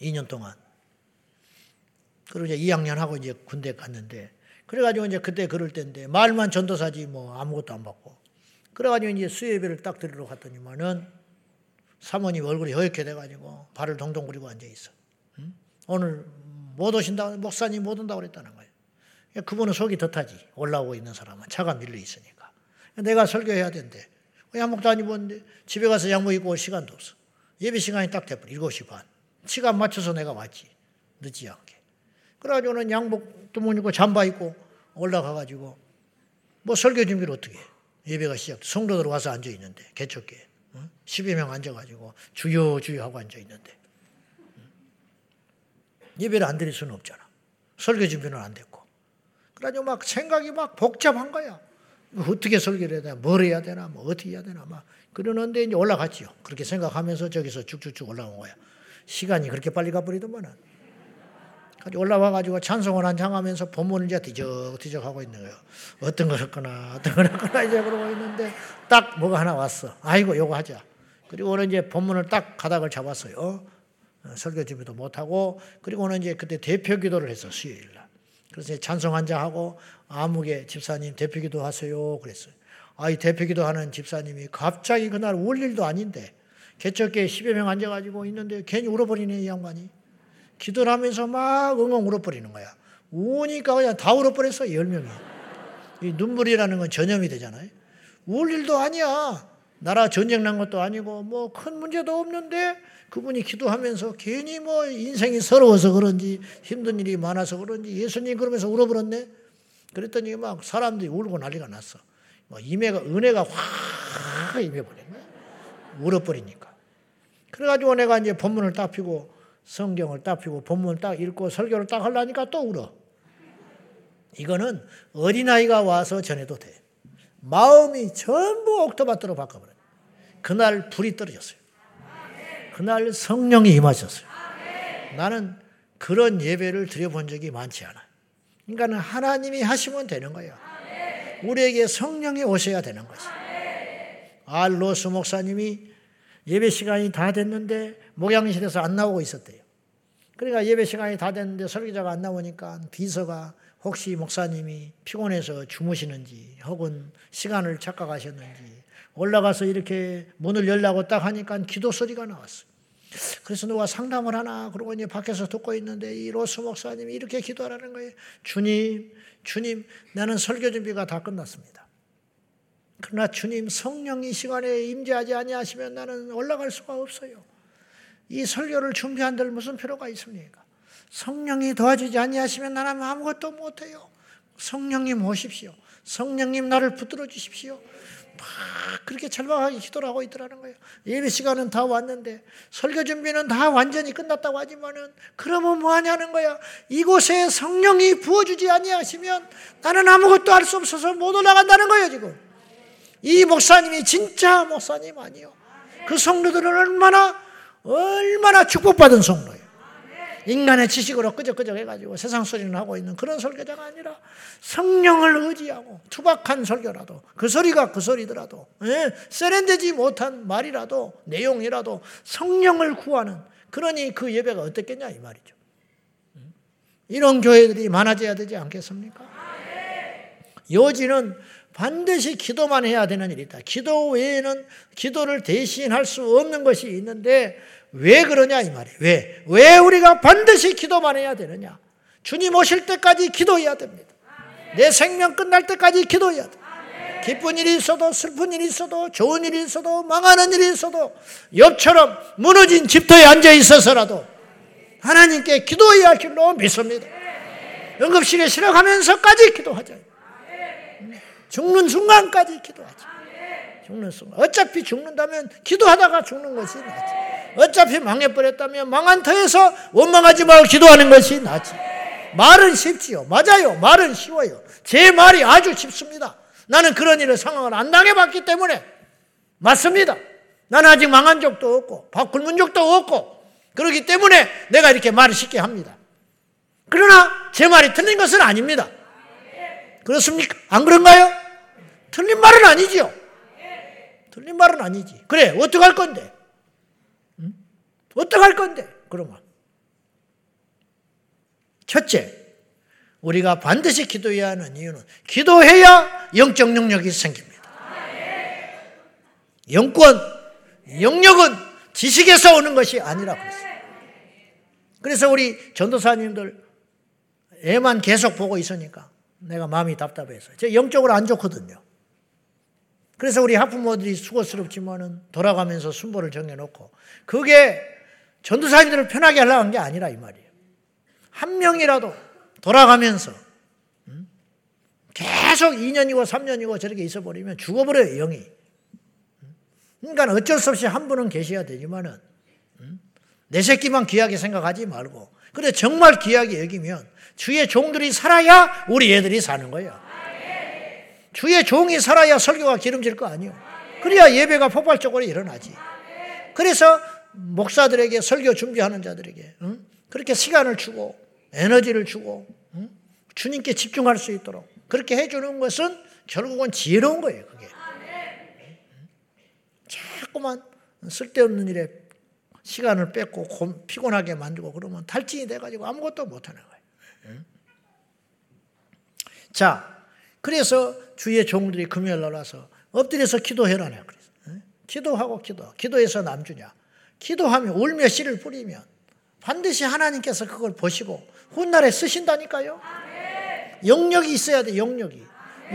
2년 동안. 그리고 이제 2학년 하고 이제 군대 갔는데, 그래가지고 이제 그때 그럴 때인데 말만 전도사지 뭐 아무것도 안 받고. 그래가지고 이제 수요예배를 딱 드리러 갔더니만은 사모님 얼굴이 허옇게 돼가지고 발을 동동 구리고 앉아있어. 응? 오늘 못 오신다고, 목사님 못 온다고 그랬다는 거예요. 그분은 속이 더 타지. 올라오고 있는 사람은 차가 밀려있으니까. 내가 설교해야 된대. 양복도 안 입었는데 집에 가서 양복 입고 올 시간도 없어. 예배 시간이 딱 돼버려. 7시 반. 시간 맞춰서 내가 왔지. 늦지 않게. 그래가지고는 양복도 못 입고 잠바 입고 올라가가지고 뭐 설교 준비를 어떻게 해. 예배가 시작. 성도들 와서 앉아있는데 개척교회. 12명 앉아가지고 주여 주여 하고 앉아있는데 예배를 안 드릴 수는 없잖아. 설교 준비는 안 됐고. 그래가지고 막 생각이 막 복잡한 거야. 어떻게 설교를 해야 되나, 뭘 해야 되나, 뭐 어떻게 해야 되나 막 그러는데 이제 올라갔지요. 그렇게 생각하면서 저기서 쭉쭉쭉 올라온 거야. 시간이 그렇게 빨리 가버리더만은. 올라와가지고 찬송을 한창 하면서 본문을 이제 뒤적뒤적 하고 있는 거예요. 어떤 걸 했거나, 어떤 걸 했거나 이제 그러고 있는데 딱 뭐가 하나 왔어. 아이고, 요거 하자. 그리고는 이제 본문을 딱 가닥을 잡았어요. 설교 준비도 못하고, 그리고는 이제 그때 대표 기도를 했어, 수요일날. 그래서 찬송 한자 하고, 아무개 집사님 대표 기도 하세요. 그랬어요. 이 대표기도하는 집사님이 갑자기 그날 올 일도 아닌데 개척교회 10여 명 앉아가지고 있는데 괜히 울어버리네 이 양반이. 기도를 하면서 막 엉엉 울어버리는 거야. 우니까 그냥 다 울어버렸어 10명이. 이 눈물이라는 건 전염이 되잖아요. 울 일도 아니야. 나라 전쟁 난 것도 아니고 뭐 큰 문제도 없는데 그분이 기도하면서 괜히 뭐 인생이 서러워서 그런지 힘든 일이 많아서 그런지 예수님 그러면서 울어버렸네. 그랬더니 막 사람들이 울고 난리가 났어. 막 은혜가 확 임해버렸네. 울어버리니까. 그래가지고 내가 이제 본문을 딱 펴고 성경을 딱 펴고 본문을 딱 읽고 설교를 딱 하려니까 또 울어. 이거는 어린아이가 와서 전해도 돼. 마음이 전부 옥토바트로 바꿔버려요. 그날 불이 떨어졌어요. 그날 성령이 임하셨어요. 나는 그런 예배를 드려본 적이 많지 않아요. 그러니까 하나님이 하시면 되는 거예요. 우리에게 성령이 오셔야 되는 거죠. 알로스 목사님이 예배 시간이 다 됐는데 목양실에서 안 나오고 있었대요. 그러니까 예배 시간이 다 됐는데 설교자가 안 나오니까 비서가 혹시 목사님이 피곤해서 주무시는지 혹은 시간을 착각하셨는지 올라가서 이렇게 문을 열려고 딱 하니까 기도 소리가 나왔어요. 그래서 누가 상담을 하나 그러고 이제 밖에서 듣고 있는데 이 로스 목사님이 이렇게 기도하라는 거예요. 주님, 나는 설교 준비가 다 끝났습니다. 그러나 주님 성령이 시간에 임재하지 아니하시면 나는 올라갈 수가 없어요. 이 설교를 준비한들 무슨 필요가 있습니까? 성령이 도와주지 아니하시면 나는 아무것도 못해요. 성령님 오십시오. 성령님 나를 붙들어 주십시오. 막 그렇게 절박하게 기도를 하고 있더라는 거예요. 예배 시간은 다 왔는데 설교 준비는 다 완전히 끝났다고 하지만은 그러면 뭐하냐는 거야. 이곳에 성령이 부어주지 아니하시면 나는 아무것도 할 수 없어서 못 올라간다는 거예요 지금. 이 목사님이 진짜 목사님 아니요. 그 성도들은 얼마나 축복받은 성도예요. 인간의 지식으로 끄적끄적 해가지고 세상 소리는 하고 있는 그런 설교자가 아니라 성령을 의지하고 투박한 설교라도 그 소리가 그 소리더라도 세련되지 못한 말이라도 내용이라도 성령을 구하는 그러니 그 예배가 어땠겠냐 이 말이죠. 이런 교회들이 많아져야 되지 않겠습니까? 요지는 반드시 기도만 해야 되는 일이 있다. 기도 외에는 기도를 대신할 수 없는 것이 있는데 왜 그러냐 이 말이에요. 왜 우리가 반드시 기도만 해야 되느냐. 주님 오실 때까지 기도해야 됩니다. 내 생명 끝날 때까지 기도해야 돼요. 기쁜 일이 있어도 슬픈 일이 있어도 좋은 일이 있어도 망하는 일이 있어도 옆처럼 무너진 집터에 앉아 있어서라도 하나님께 기도해야 할 줄로 믿습니다. 응급실에 실어가면서까지 기도하자. 죽는 순간까지 기도하자. 죽는 순간. 어차피 죽는다면 기도하다가 죽는 것이 낫지. 어차피 망해버렸다면 망한 터에서 원망하지 말고 기도하는 것이 낫지. 말은 쉽지요. 맞아요. 말은 쉬워요. 제 말이 아주 쉽습니다. 나는 그런 일을 상황을 안 당해봤기 때문에 맞습니다. 나는 아직 망한 적도 없고 밥 굶은 적도 없고 그렇기 때문에 내가 이렇게 말을 쉽게 합니다. 그러나 제 말이 틀린 것은 아닙니다. 그렇습니까? 안 그런가요? 틀린 말은 아니지요. 틀린 말은 아니지. 그래, 어떡할 건데? 응? 어떡할 건데? 그러면. 첫째, 우리가 반드시 기도해야 하는 이유는 기도해야 영적 능력이 생깁니다. 영권, 영역은 지식에서 오는 것이 아니라 그랬어요. 그래서 우리 전도사님들 애만 계속 보고 있으니까 내가 마음이 답답해서. 제가 영적으로 안 좋거든요. 그래서 우리 학부모들이 수고스럽지만은 돌아가면서 순보를 정해놓고 그게 전도사님들을 편하게 하려고 한 게 아니라 이 말이에요. 한 명이라도 돌아가면서 계속 2년이고 3년이고 저렇게 있어버리면 죽어버려요, 영이. 그러니까 어쩔 수 없이 한 분은 계셔야 되지만은 내 새끼만 귀하게 생각하지 말고 그래 정말 귀하게 여기면 주의 종들이 살아야 우리 애들이 사는 거예요. 주의 종이 살아야 설교가 기름질 거 아니에요. 그래야 예배가 폭발적으로 일어나지. 그래서 목사들에게 설교 준비하는 자들에게 그렇게 시간을 주고 에너지를 주고 주님께 집중할 수 있도록 그렇게 해주는 것은 결국은 지혜로운 거예요. 그게 자꾸만 쓸데없는 일에 시간을 뺏고 피곤하게 만들고 그러면 탈진이 돼가지고 아무것도 못하는 거예요. 자, 그래서 주의 종들이 금요일날 와서 엎드려서 기도해라냐. 그래서 기도하고 기도해서 남주냐. 기도하며 울며 씨를 뿌리면 반드시 하나님께서 그걸 보시고 훗날에 쓰신다니까요. 영역이 있어야 돼. 영역이.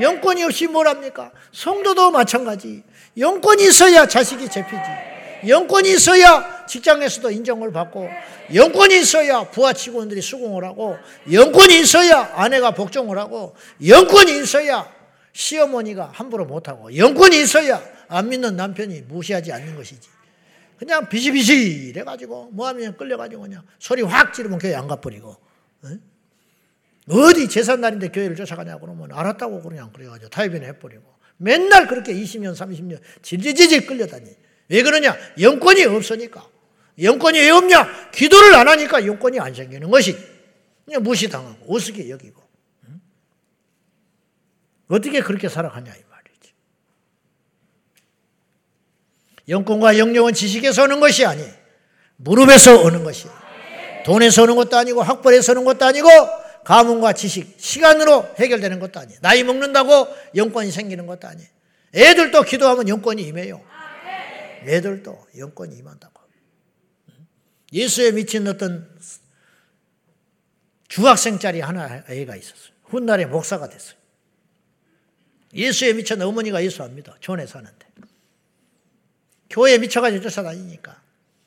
영권이 없이 뭘 합니까? 성도도 마찬가지. 영권이 있어야 자식이 잡히지. 영권이 있어야 직장에서도 인정을 받고, 영권이 있어야 부하 직원들이 수긍을 하고, 영권이 있어야 아내가 복종을 하고, 영권이 있어야 시어머니가 함부로 못하고, 영권이 있어야 안 믿는 남편이 무시하지 않는 것이지. 그냥 비시비시 이래가지고 뭐하면 끌려가지고 그냥 소리 확 지르면 교회 안 가버리고, 어디 제삿날인데 교회를 쫓아가냐고 그러면 알았다고 그냥 그래가지고 타협이나 해버리고, 맨날 그렇게 20년 30년 질질질질 끌려다니. 왜 그러냐? 영권이 없으니까. 영권이 왜 없냐? 기도를 안 하니까 영권이 안 생기는 것이. 그냥 무시당하고 우습게 여기고. 어떻게 그렇게 살아가냐 이 말이지. 영권과 영령은 지식에서 오는 것이 아니, 무릎에서 오는 것이야. 돈에서 오는 것도 아니고, 학벌에서 오는 것도 아니고, 가문과 지식, 시간으로 해결되는 것도 아니에요. 나이 먹는다고 영권이 생기는 것도 아니에요. 애들도 기도하면 영권이 임해요. 애들도 영권이 임한다고. 예수에 미친 어떤 중학생짜리 하나 애가 있었어요. 훗날에 목사가 됐어요. 예수에 미친 어머니가 예수 압니다. 전에 사는데. 교회에 미쳐가지고 쫓아다니니까.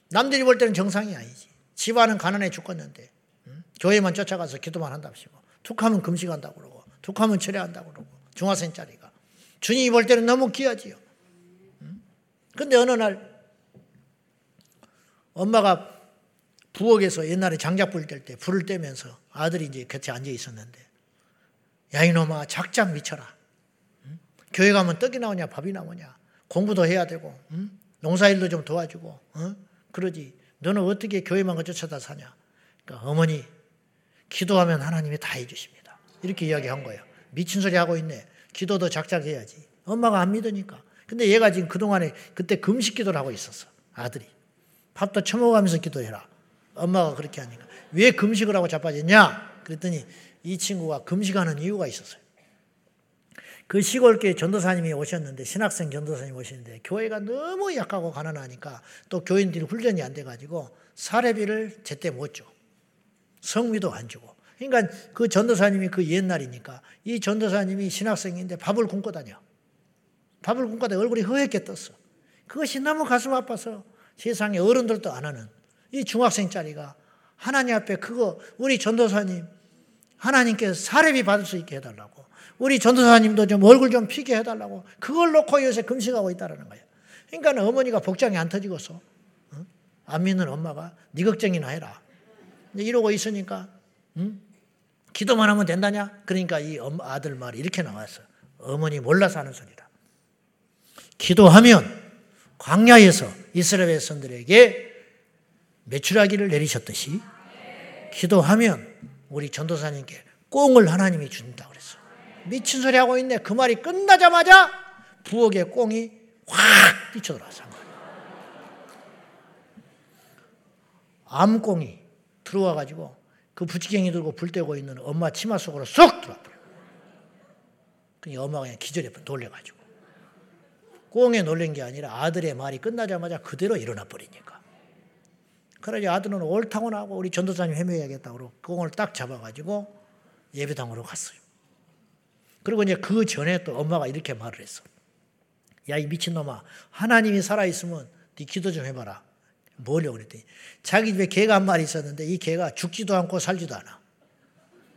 남들이 볼 때는 정상이 아니지. 집안은 가난해 죽었는데. 교회만 쫓아가서 기도만 한답시고, 툭하면 금식한다고 그러고, 툭하면 철회한다고 그러고, 중학생짜리가. 주님이 볼 때는 너무 귀하지요. 근데 어느 날 엄마가 부엌에서 옛날에 장작 불 뗄 때 불을 떼면서 아들이 이제 곁에 앉아 있었는데, 야 이놈아 작작 미쳐라. 교회 가면 떡이 나오냐 밥이 나오냐. 공부도 해야 되고, 농사일도 좀 도와주고, 그러지. 너는 어떻게 교회만 쫓아다 사냐. 그러니까 어머니, 기도하면 하나님이 다 해주십니다. 이렇게 이야기한 거예요. 미친 소리 하고 있네. 기도도 작작해야지. 엄마가 안 믿으니까. 근데 얘가 지금 그동안에 그때 금식 기도를 하고 있었어. 아들이. 밥도 처먹으면서 기도해라. 엄마가 그렇게 하니까. 왜 금식을 하고 자빠졌냐? 그랬더니 이 친구가 금식하는 이유가 있었어요. 그 시골교회 전도사님이 오셨는데, 신학생 전도사님이 오시는데, 교회가 너무 약하고 가난하니까 또 교인들이 훈련이 안 돼가지고 사례비를 제때 못 줘. 성미도 안 주고. 그러니까 그 전도사님이, 그 옛날이니까 이 전도사님이 신학생인데 밥을 굶고 다녀. 밥을 굶고 다녀. 얼굴이 허옇게 떴어. 그것이 너무 가슴 아파서 세상에 어른들도 안 하는 이 중학생짜리가 하나님 앞에, 그거 우리 전도사님 하나님께 사례비 받을 수 있게 해달라고, 우리 전도사님도 좀 얼굴 좀 피게 해달라고, 그걸 놓고 요새 금식하고 있다라는 거야. 그러니까 어머니가 복장이 안 터지고서, 안 믿는 엄마가 네 걱정이나 해라. 이러고 있으니까, 기도만 하면 된다냐? 그러니까 이 아들 말이 이렇게 나왔어. 어머니 몰라서 하는 소리라. 기도하면 광야에서 이스라엘 백성들에게 메추라기를 내리셨듯이, 기도하면 우리 전도사님께 꽁을 하나님이 준다 그랬어. 미친 소리 하고 있네. 그 말이 끝나자마자 부엌에 꽁이 확 뛰쳐들어왔어. 암꽁이 들어와가지고 그 부지깽이 들고 불 떼고 있는 엄마 치마 속으로 쏙 들어와버려. 그러니까 엄마가 그냥 기절해 놀래가지고. 꽁에 놀란 게 아니라 아들의 말이 끝나자마자 그대로 일어나버리니까. 그러자 아들은 옳다고 나고, 우리 전도사님 헤매야겠다고 그러고 꽁을 딱 잡아가지고 예배당으로 갔어요. 그리고 이제 그 전에 또 엄마가 이렇게 말을 했어. 야, 이 미친놈아, 하나님이 살아있으면 네 기도 좀 해봐라. 뭐려고 그랬더니 자기 집에 개가 한 마리 있었는데 이 개가 죽지도 않고 살지도 않아.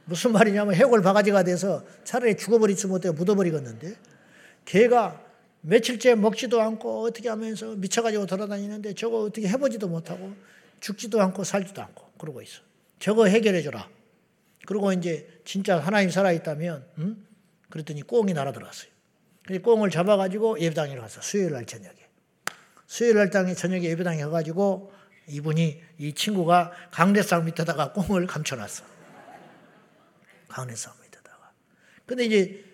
무슨 말이냐면 해골 바가지가 돼서 차라리 죽어버리지 못해 묻어버리겠는데, 개가 며칠째 먹지도 않고 어떻게 하면서 미쳐가지고 돌아다니는데 저거 어떻게 해보지도 못하고 죽지도 않고 살지도 않고 그러고 있어. 저거 해결해줘라. 그러고 이제 진짜 하나님 살아있다면, 그랬더니 꽁이 날아들어왔어요. 그래서 꽁을 잡아가지고 예배당에 갔어. 수요일 날 저녁에. 수요일날 저녁에 예배당에 가가지고 이분이, 이 친구가 강대상 밑에다가 꽁을 감춰놨어. 강대상 밑에다가. 근데 이제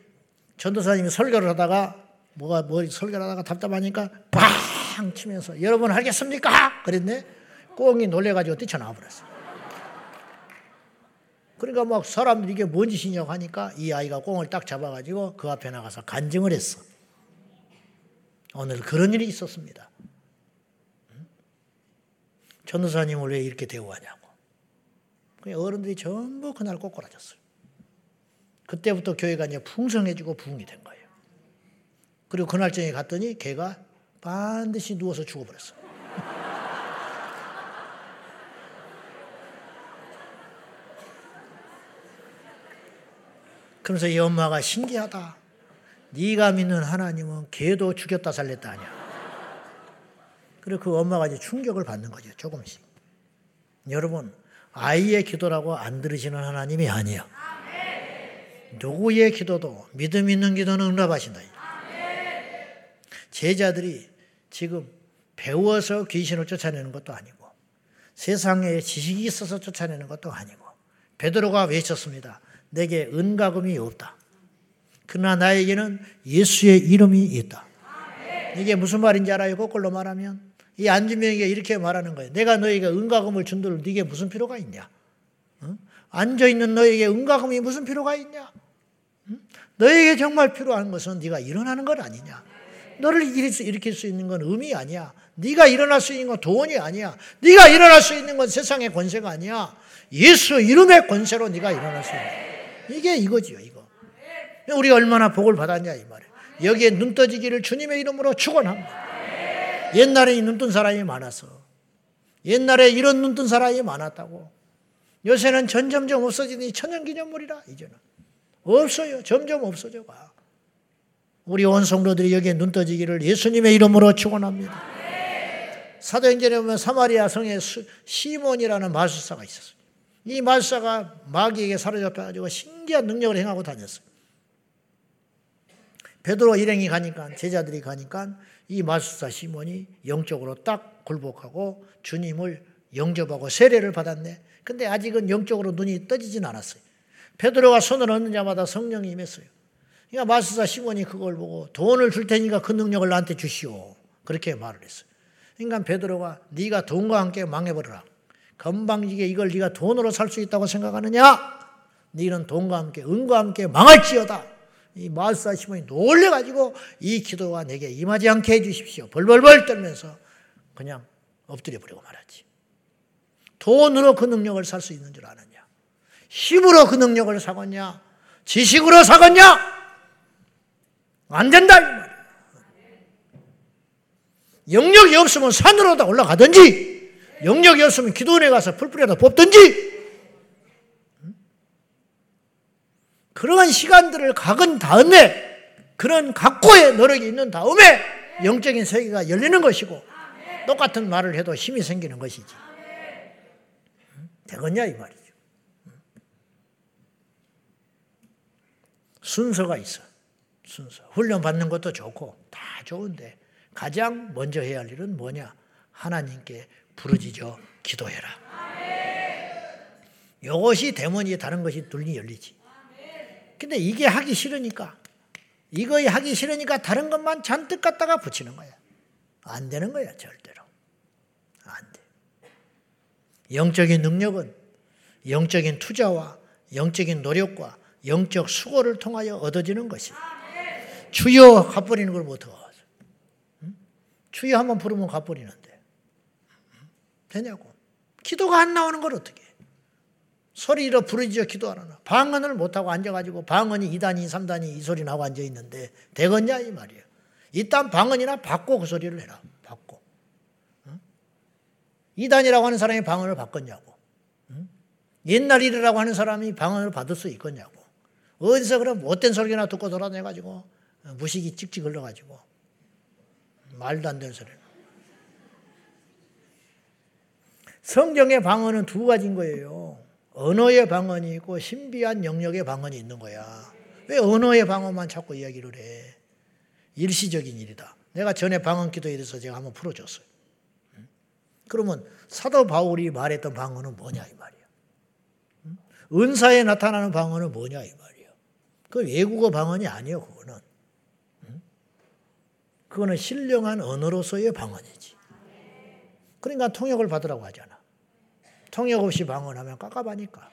전도사님이 설교를 하다가, 설교를 하다가 답답하니까 빵! 치면서 여러분 알겠습니까? 그랬네. 꽁이 놀래가지고 뛰쳐나와버렸어. 그러니까 막 사람들이 이게 뭔 짓이냐고 하니까 이 아이가 꽁을 딱 잡아가지고 그 앞에 나가서 간증을 했어. 오늘 그런 일이 있었습니다. 전도사님을 왜 이렇게 대우하냐고. 그냥 어른들이 전부 그날 꼬꾸라졌어요. 그때부터 교회가 이제 풍성해지고 부흥이 된 거예요. 그리고 그날 저녁에 갔더니 걔가 반드시 누워서 죽어버렸어요. 그러면서 이 엄마가 신기하다. 네가 믿는 하나님은 걔도 죽였다 살렸다 하냐. 그리고 그 엄마가 이제 충격을 받는 거죠. 조금씩. 여러분, 아이의 기도라고 안 들으시는 하나님이 아니에요. 누구의 기도도 믿음 있는 기도는 응답하신다. 제자들이 지금 배워서 귀신을 쫓아내는 것도 아니고 세상에 지식이 있어서 쫓아내는 것도 아니고 베드로가 외쳤습니다. 내게 은과금이 없다. 그러나 나에게는 예수의 이름이 있다. 이게 무슨 말인지 알아요? 거꾸로 말하면 이 안진명에게 이렇게 말하는 거예요. 내가 너에게 은과금을 준들 네게 무슨 필요가 있냐? 응? 앉아있는 너에게 은과금이 무슨 필요가 있냐? 응? 너에게 정말 필요한 것은 네가 일어나는 것 아니냐? 너를 일으킬 수 있는 건 의미 아니야. 네가 일어날 수 있는 건 돈이 아니야. 네가 일어날 수 있는 건 세상의 권세가 아니야. 예수 이름의 권세로 네가 일어날 수 있는. 이게 이거지요, 이거. 우리가 얼마나 복을 받았냐 이 말이에요. 여기에 눈 떠지기를 주님의 이름으로 축원합니다. 옛날에 눈 뜬 사람이 많았어. 옛날에 이런 눈 뜬 사람이 많았다고. 요새는 점점점 없어지니 천연기념물이라 이제는. 없어요. 점점 없어져가. 우리 온 성도들이 여기에 눈 떠지기를 예수님의 이름으로 축원합니다. 사도행전에 보면 사마리아 성에 시몬이라는 마술사가 있었어요. 이 마술사가 마귀에게 사로잡혀가지고 신기한 능력을 행하고 다녔어요. 베드로 일행이 가니까 제자들이 가니까 이 마술사 시몬이 영적으로 딱 굴복하고 주님을 영접하고 세례를 받았네. 근데 아직은 영적으로 눈이 떠지진 않았어요. 베드로가 손을 얹는 자마다 성령이 임했어요. 그러니까 마술사 시몬이 그걸 보고 돈을 줄 테니까 그 능력을 나한테 주시오. 그렇게 말을 했어요. 그러니까 베드로가 네가 돈과 함께 망해버려라. 건방지게 이걸 네가 돈으로 살 수 있다고 생각하느냐? 너는 돈과 함께 은과 함께 망할지어다. 이 마술사 시몬이 놀래가지고 이 기도가 내게 임하지 않게 해주십시오. 벌벌벌 떨면서 그냥 엎드려버리고 말았지. 돈으로 그 능력을 살 수 있는 줄 아느냐? 힘으로 그 능력을 사겠냐? 지식으로 사겠냐? 안 된다 이 말이야. 영역이 없으면 산으로 다 올라가든지 영역이 없으면 기도원에 가서 풀뿌려다 뽑든지 그러한 시간들을 각은 다음에 그런 각고의 노력이 있는 다음에 영적인 세계가 열리는 것이고 똑같은 말을 해도 힘이 생기는 것이지. 되겠냐 이 말이죠. 순서가 있어. 순서. 훈련받는 것도 좋고 다 좋은데 가장 먼저 해야 할 일은 뭐냐. 하나님께 부르짖어 기도해라. 이것이 대문이 다른 것이 둘리 열리지. 근데 이게 하기 싫으니까 이거에 하기 싫으니까 다른 것만 잔뜩 갖다가 붙이는 거야. 안 되는 거야. 절대로. 안 돼. 영적인 능력은 영적인 투자와 영적인 노력과 영적 수고를 통하여 얻어지는 것이야. 주여 갚으리는 걸 못 얻어. 응? 주여 한번 부르면 갚으리는데. 응? 되냐고. 기도가 안 나오는 걸 어떻게 해. 소리 잃어 부르짖어 기도하라나. 방언을 못하고 앉아가지고 방언이 2단이 3단이 이 소리 나고 앉아있는데 되겠냐 이 말이에요. 일단 방언이나 받고 그 소리를 해라. 받고. 응? 2단이라고 하는 사람이 방언을 받겠냐고. 응? 옛날 일이라고 하는 사람이 방언을 받을 수 있겠냐고. 어디서 그럼 못된 소리나 듣고 돌아다녀가지고 무식이 찍찍 흘러가지고 말도 안 되는 소리를. 성경의 방언은 두 가지인 거예요. 언어의 방언이 있고 신비한 영역의 방언이 있는 거야. 왜 언어의 방언만 자꾸 이야기를 해. 일시적인 일이다. 내가 전에 방언 기도에 대해서 제가 한번 풀어줬어요. 그러면 사도 바울이 말했던 방언은 뭐냐 이 말이야. 은사에 나타나는 방언은 뭐냐 이 말이야. 그 외국어 방언이 아니에요. 그거는. 그거는 신령한 언어로서의 방언이지. 그러니까 통역을 받으라고 하잖아. 통역 없이 방언하면 깝깝하니까.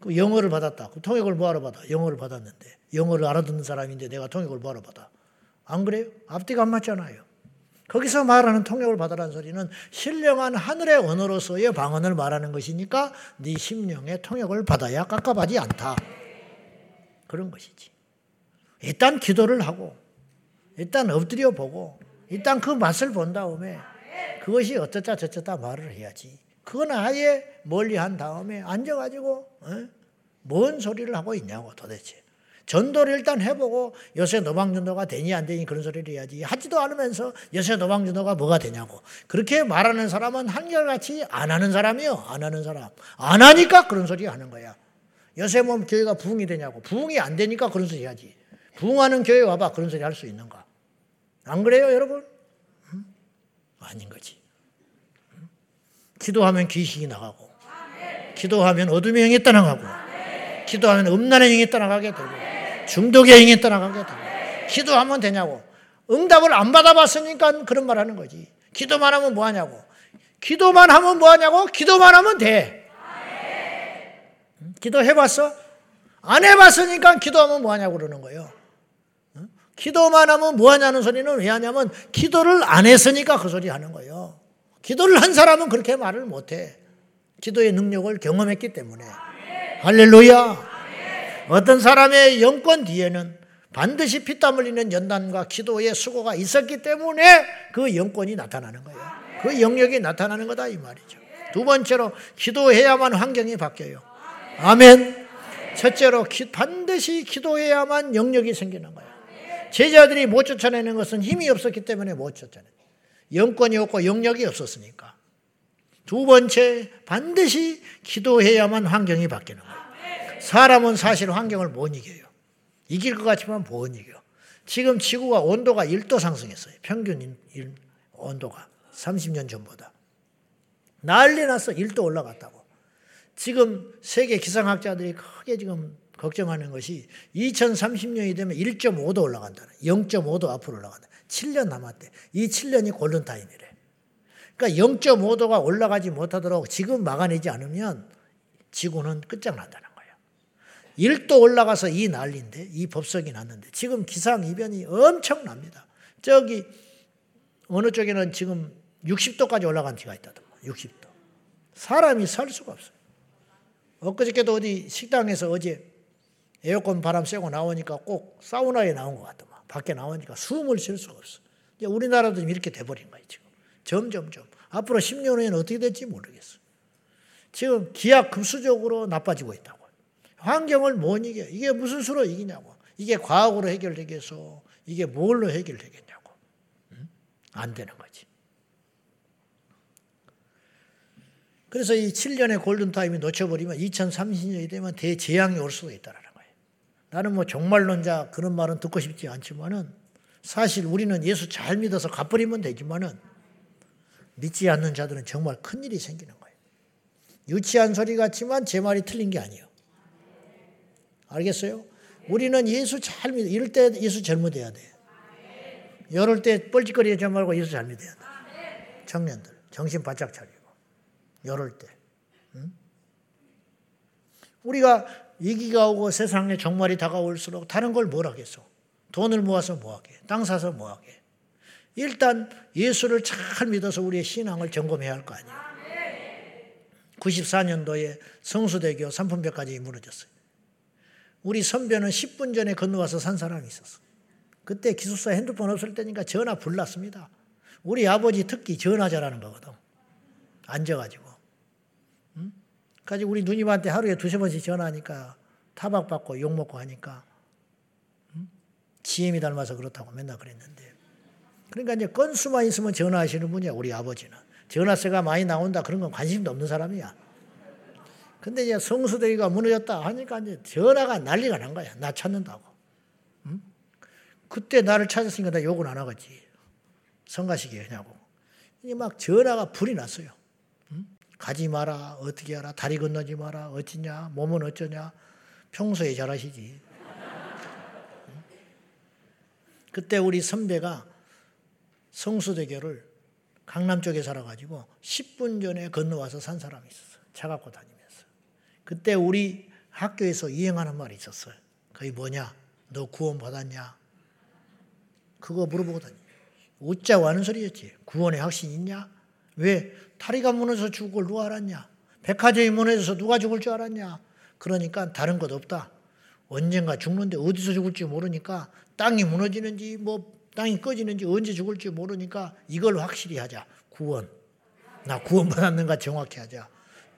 그 영어를 받았다. 그 통역을 뭐하러 받아? 영어를 받았는데. 영어를 알아듣는 사람인데 내가 통역을 뭐하러 받아? 안 그래요? 앞뒤가 안 맞잖아요. 거기서 말하는 통역을 받으라는 소리는 신령한 하늘의 언어로서의 방언을 말하는 것이니까 네 심령의 통역을 받아야 깝깝하지 않다. 그런 것이지. 일단 기도를 하고 일단 엎드려 보고 일단 그 맛을 본 다음에 그것이 어쩌다 저쩌다 말을 해야지. 그건 아예 멀리한 다음에 앉아가지고 뭔 소리를 하고 있냐고 도대체. 전도를 일단 해보고 요새 노방전도가 되니 안 되니 그런 소리를 해야지. 하지도 않으면서 요새 노방전도가 뭐가 되냐고. 그렇게 말하는 사람은 한결같이 안 하는 사람이요. 안 하는 사람. 안 하니까 그런 소리 하는 거야. 요새 뭐 교회가 부흥이 되냐고. 부흥이 안 되니까 그런 소리 해야지. 부흥하는 교회 와봐. 그런 소리 할 수 있는가. 안 그래요 여러분? 아닌 거지. 기도하면 귀신이 나가고 기도하면 어둠의 영이 떠나가고 기도하면 음란의 영이 떠나가게 되고 중독의 영이 떠나가게 되고 기도하면 되냐고. 응답을 안 받아봤으니까 그런 말 하는 거지. 기도만 하면 뭐하냐고. 기도만 하면 뭐하냐고. 기도만 하면 돼. 기도해봤어? 안 해봤으니까 기도하면 뭐하냐고 그러는 거예요. 기도만 하면 뭐하냐는 소리는 왜 하냐면 기도를 안 했으니까 그 소리 하는 거예요. 기도를 한 사람은 그렇게 말을 못해. 기도의 능력을 경험했기 때문에. 할렐루야. 어떤 사람의 영권 뒤에는 반드시 피땀 흘리는 연단과 기도의 수고가 있었기 때문에 그 영권이 나타나는 거예요. 그 영역이 나타나는 거다 이 말이죠. 두 번째로 기도해야만 환경이 바뀌어요. 아멘. 첫째로 반드시 기도해야만 영역이 생기는 거예요. 제자들이 못 쫓아내는 것은 힘이 없었기 때문에 못 쫓아내요. 영권이 없고 영역이 없었으니까. 두 번째, 반드시 기도해야만 환경이 바뀌는 거예요. 사람은 사실 환경을 못 이겨요. 이길 것 같지만 못 이겨요. 지금 지구가 온도가 1도 상승했어요. 평균 온도가 30년 전보다. 난리 났어. 1도 올라갔다고. 지금 세계 기상학자들이 크게 지금 걱정하는 것이 2030년이 되면 1.5도 올라간다. 0.5도 앞으로 올라간다. 7년 남았대. 이 7년이 골든타임이래. 그러니까 0.5도가 올라가지 못하도록 지금 막아내지 않으면 지구는 끝장난다는 거예요. 1도 올라가서 이 난리인데, 이 법석이 났는데 지금 기상이변이 엄청납니다. 저기 어느 쪽에는 지금 60도까지 올라간 지가 있다더만. 60도. 사람이 살 수가 없어요. 엊그저께도 어디 식당에서 어제 에어컨 바람 쐬고 나오니까 꼭 사우나에 나온 것 같더만. 밖에 나오니까 숨을 쉴 수가 없어. 이제 우리나라도 지금 이렇게 돼버린 거예요. 지금. 점점점. 앞으로 10년 후에는 어떻게 될지 모르겠어. 지금 기하급수적으로 나빠지고 있다고. 환경을 못 이겨. 이게 무슨 수로 이기냐고. 이게 과학으로 해결되겠어. 이게 뭘로 해결되겠냐고. 안 되는 거지. 그래서 이 7년의 골든타임이 놓쳐버리면 2030년이 되면 대재앙이 올 수도 있다라는 거예요. 나는 뭐 종말론자 그런 말은 듣고 싶지 않지만은 사실 우리는 예수 잘 믿어서 갚으리면 되지만은 믿지 않는 자들은 정말 큰일이 생기는 거예요. 유치한 소리 같지만 제 말이 틀린 게 아니에요. 알겠어요? 우리는 예수 잘 믿어. 이럴 때 예수 젊어져야 돼. 이럴 때 뻘짓거리하지 말고 예수 잘 믿어야 돼. 청년들 정신 바짝 차려. 이럴 때. 우리가 위기가 오고 세상에 종말이 다가올수록 다른 걸 뭘 하겠어. 돈을 모아서 뭐 하게. 땅 사서 뭐 하게. 일단 예수를 잘 믿어서 우리의 신앙을 점검해야 할 거 아니에요. 94년도에 성수대교 삼품벽까지 무너졌어요. 우리 선배는 10분 전에 건너와서 산 사람이 있었어. 그때 기숙사 핸드폰 없을 때니까 전화 불났습니다. 우리 아버지 특기 전화 잘하는 거거든. 앉아가지고. 우리 누님한테 하루에 2-3번씩 전화하니까 타박받고 욕먹고 하니까 GM이 닮아서 그렇다고 맨날 그랬는데. 그러니까 이제 건수만 있으면 전화하시는 분이야, 우리 아버지는. 전화세가 많이 나온다 그런 건 관심도 없는 사람이야. 근데 이제 성수대기가 무너졌다 하니까 이제 전화가 난리가 난 거야. 나 찾는다고. 그때 나를 찾았으니까 나 욕은 안 하겠지. 성가시게 하냐고. 막 전화가 불이 났어요. 가지 마라, 어떻게 하라, 다리 건너지 마라, 어찌냐, 몸은 어쩌냐. 평소에 잘하시지. 그때 우리 선배가 성수대교를 강남 쪽에 살아가지고 10분 전에 건너와서 산 사람이 있었어요. 차 갖고 다니면서. 그때 우리 학교에서 유행하는 말이 있었어요. 그게 뭐냐, 너 구원 받았냐. 그거 물어보거든요. 어쩌고 하는 소리였지. 구원의 확신이 있냐? 왜? 다리가 무너져서 죽을 걸 누가 알았냐? 백화점이 무너져서 누가 죽을 줄 알았냐? 그러니까 다른 것 없다. 언젠가 죽는데 어디서 죽을지 모르니까 땅이 무너지는지 뭐 땅이 꺼지는지 언제 죽을지 모르니까 이걸 확실히 하자. 구원. 나 구원 받았는가 정확히 하자.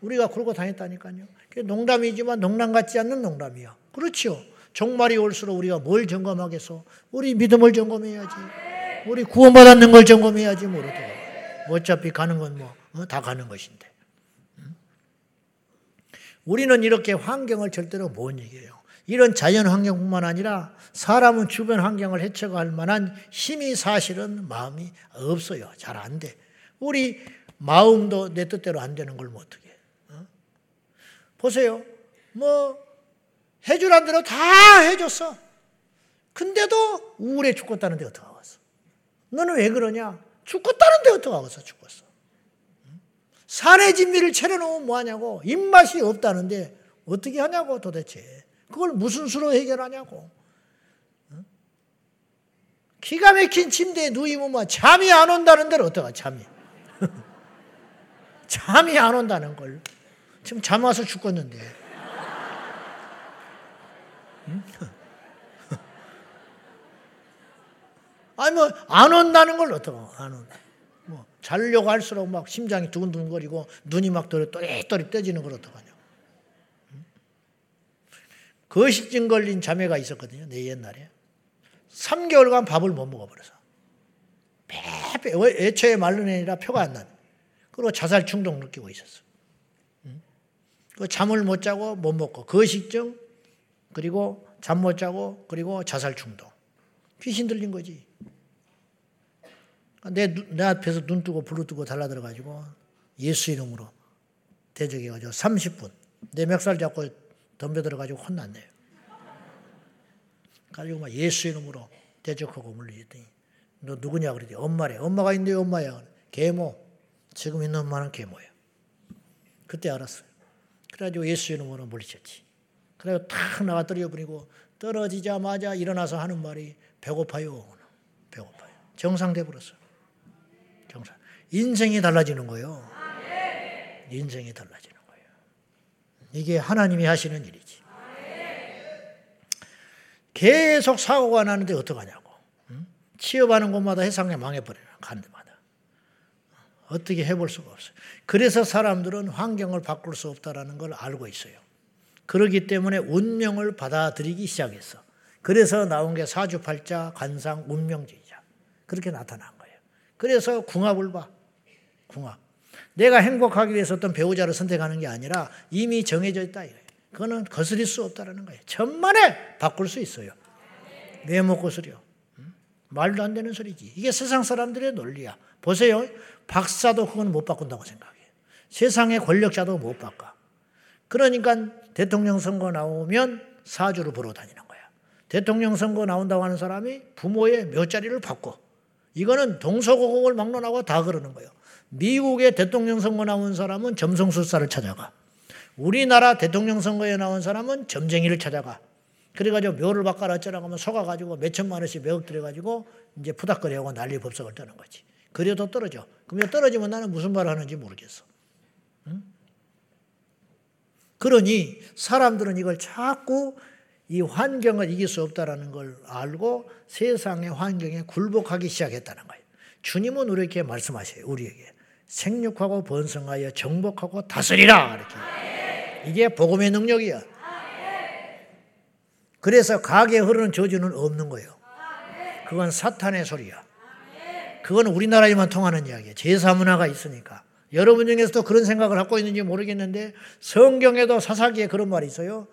우리가 그러고 다녔다니까요. 농담이지만 농담 같지 않는 농담이야. 그렇죠. 종말이 올수록 우리가 뭘 점검하겠어? 우리 믿음을 점검해야지. 우리 구원 받았는 걸 점검해야지 모르더라. 어차피 가는 건 뭐 다 가는 것인데. 우리는 이렇게 환경을 절대로 못 이겨요. 이런 자연 환경뿐만 아니라 사람은 주변 환경을 해쳐갈 만한 힘이 사실은 마음이 없어요. 잘 안 돼. 우리 마음도 내 뜻대로 안 되는 걸 뭐 어떻게 해. 보세요. 뭐 해주란 대로 다 해줬어. 근데도 우울해 죽겠다는데 어떡하겠어. 너는 왜 그러냐. 죽겠다는데 어떡하겠어. 죽겠어. 산의 진미를 차려놓으면 뭐하냐고. 입맛이 없다는데 어떻게 하냐고 도대체. 그걸 무슨 수로 해결하냐고. 기가 막힌 침대에 누이면 잠이 안 온다는 데를 어떡하. 잠이. 잠이 안 온다는 걸. 지금 잠 와서 죽겠는데. 아니 뭐 안 온다는 걸 어떡하고. 안 온다. 뭐 자려고 할수록 막 심장이 두근두근거리고 눈이 막 또릿또릿 떠지는 걸 어떡하냐. 거식증 걸린 자매가 있었거든요. 내 옛날에. 3개월간 밥을 못 먹어버려서. 애초에 마른 애니라 표가 안 나네. 그리고 자살 충동 느끼고 있었어. 잠을 못 자고 못 먹고 거식증 그리고 잠 못 자고 그리고 자살 충동. 귀신 들린 거지. 내 앞에서 눈 뜨고 불로 뜨고 달라들어가지고 예수 이름으로 대적해가지고 30분. 내 멱살 잡고 덤벼들어가지고 혼났네요. 가지고 막 예수 이름으로 대적하고 물리더니 너 누구냐 그러지. 엄마래. 엄마가 있는데 엄마야. 계모. 지금 있는 엄마는 계모예요. 그때 알았어요. 그래가지고 예수 이름으로 물리쳤지. 그래가지고 탁 나가 떨어버리고 떨어지자마자 일어나서 하는 말이 배고파요. 배고파요. 정상돼버렸어요. 정상. 인생이 달라지는 거예요. 인생이 달라지는 거예요. 이게 하나님이 하시는 일이지. 계속 사고가 나는데 어떡하냐고. 응? 취업하는 곳마다 해상에 망해버려요. 가는 데마다. 어떻게 해볼 수가 없어요. 그래서 사람들은 환경을 바꿀 수 없다는 걸 알고 있어요. 그렇기 때문에 운명을 받아들이기 시작했어. 그래서 나온 게 사주팔자, 관상, 운명주의자. 그렇게 나타난 거예요. 그래서 궁합을 봐. 궁합. 내가 행복하기 위해서 어떤 배우자를 선택하는 게 아니라 이미 정해져 있다. 그거는 거스릴 수 없다는 거예요. 천만에 바꿀 수 있어요. 왜 못 거스려? 말도 안 되는 소리지. 이게 세상 사람들의 논리야. 보세요. 박사도 그건 못 바꾼다고 생각해요. 세상의 권력자도 못 바꿔. 그러니까 대통령 선거 나오면 사주를 보러 다니는 거야. 대통령 선거 나온다고 하는 사람이 부모의 몇 자리를 바꿔. 이거는 동서고공을 막론하고 다 그러는 거예요. 미국의 대통령 선거 나온 사람은 점성술사를 찾아가. 우리나라 대통령 선거에 나온 사람은 점쟁이를 찾아가. 그래가지고 묘를 바꿔라 어쩌라고 하면 속아가지고 몇 천만 원씩 매억 들여가지고 이제 푸닥거리하고 난리 법석을 떠는 거지. 그래도 떨어져. 그럼 떨어지면 나는 무슨 말을 하는지 모르겠어. 응? 그러니 사람들은 이걸 자꾸 이 환경을 이길 수 없다는 걸 알고 세상의 환경에 굴복하기 시작했다는 거예요. 주님은 우리에게 말씀하세요. 우리에게. 생육하고 번성하여 정복하고 다스리라. 이렇게. 이게 복음의 능력이야. 그래서 가게 흐르는 저주는 없는 거예요. 그건 사탄의 소리야. 그건 우리나라에만 통하는 이야기야. 제사 문화가 있으니까. 여러분 중에서도 그런 생각을 갖고 있는지 모르겠는데 성경에도 사사기에 그런 말이 있어요.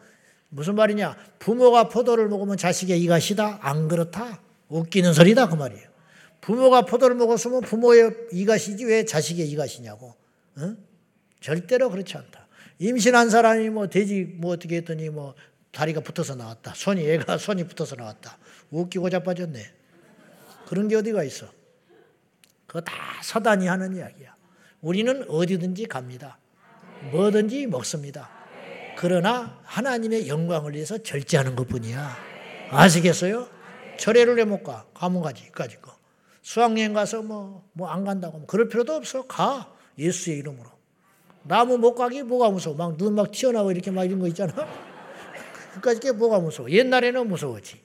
무슨 말이냐. 부모가 포도를 먹으면 자식의 이가 시다. 안 그렇다. 웃기는 소리다. 그 말이에요. 부모가 포도를 먹었으면 부모의 이가 시지 왜 자식의 이가 시냐고. 응? 절대로 그렇지 않다. 임신한 사람이 뭐 돼지 뭐 어떻게 했더니 뭐 다리가 붙어서 나왔다. 애가 손이 붙어서 나왔다. 웃기고 자빠졌네. 그런 게 어디가 있어. 그거 다 사단이 하는 이야기야. 우리는 어디든지 갑니다. 뭐든지 먹습니다. 그러나 하나님의 영광을 위해서 절제하는 것뿐이야. 아시겠어요? 절에를 왜 못 가? 가문 가지, 이까지 거. 수학여행 가서 뭐 안 간다고 하면 그럴 필요도 없어. 가. 예수의 이름으로. 나무 못 가기 뭐가 무서워. 막 눈 막 튀어나오고 이렇게 막 이런 거 있잖아. 그까지 게 뭐가 무서워. 옛날에는 무서웠지.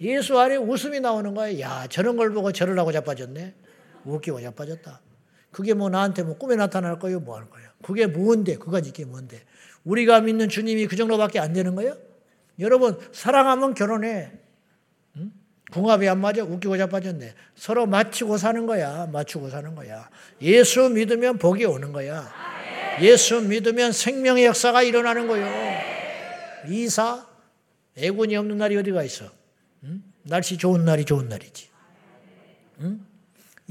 예수 안에 웃음이 나오는 거야. 야, 저런 걸 보고 저를 하고 자빠졌네. 웃기고 자빠졌다. 그게 뭐 나한테 뭐 꿈에 나타날 거예요? 뭐 할 거예요? 그게 뭔데? 그까지 게 뭔데? 우리가 믿는 주님이 그 정도밖에 안 되는 거예요? 여러분, 사랑하면 결혼해. 응? 궁합이 안 맞아? 웃기고 자빠졌네. 서로 맞추고 사는 거야. 맞추고 사는 거야. 예수 믿으면 복이 오는 거야. 예수 믿으면 생명의 역사가 일어나는 거예요. 이사, 애군이 없는 날이 어디가 있어? 응? 날씨 좋은 날이 좋은 날이지. 응?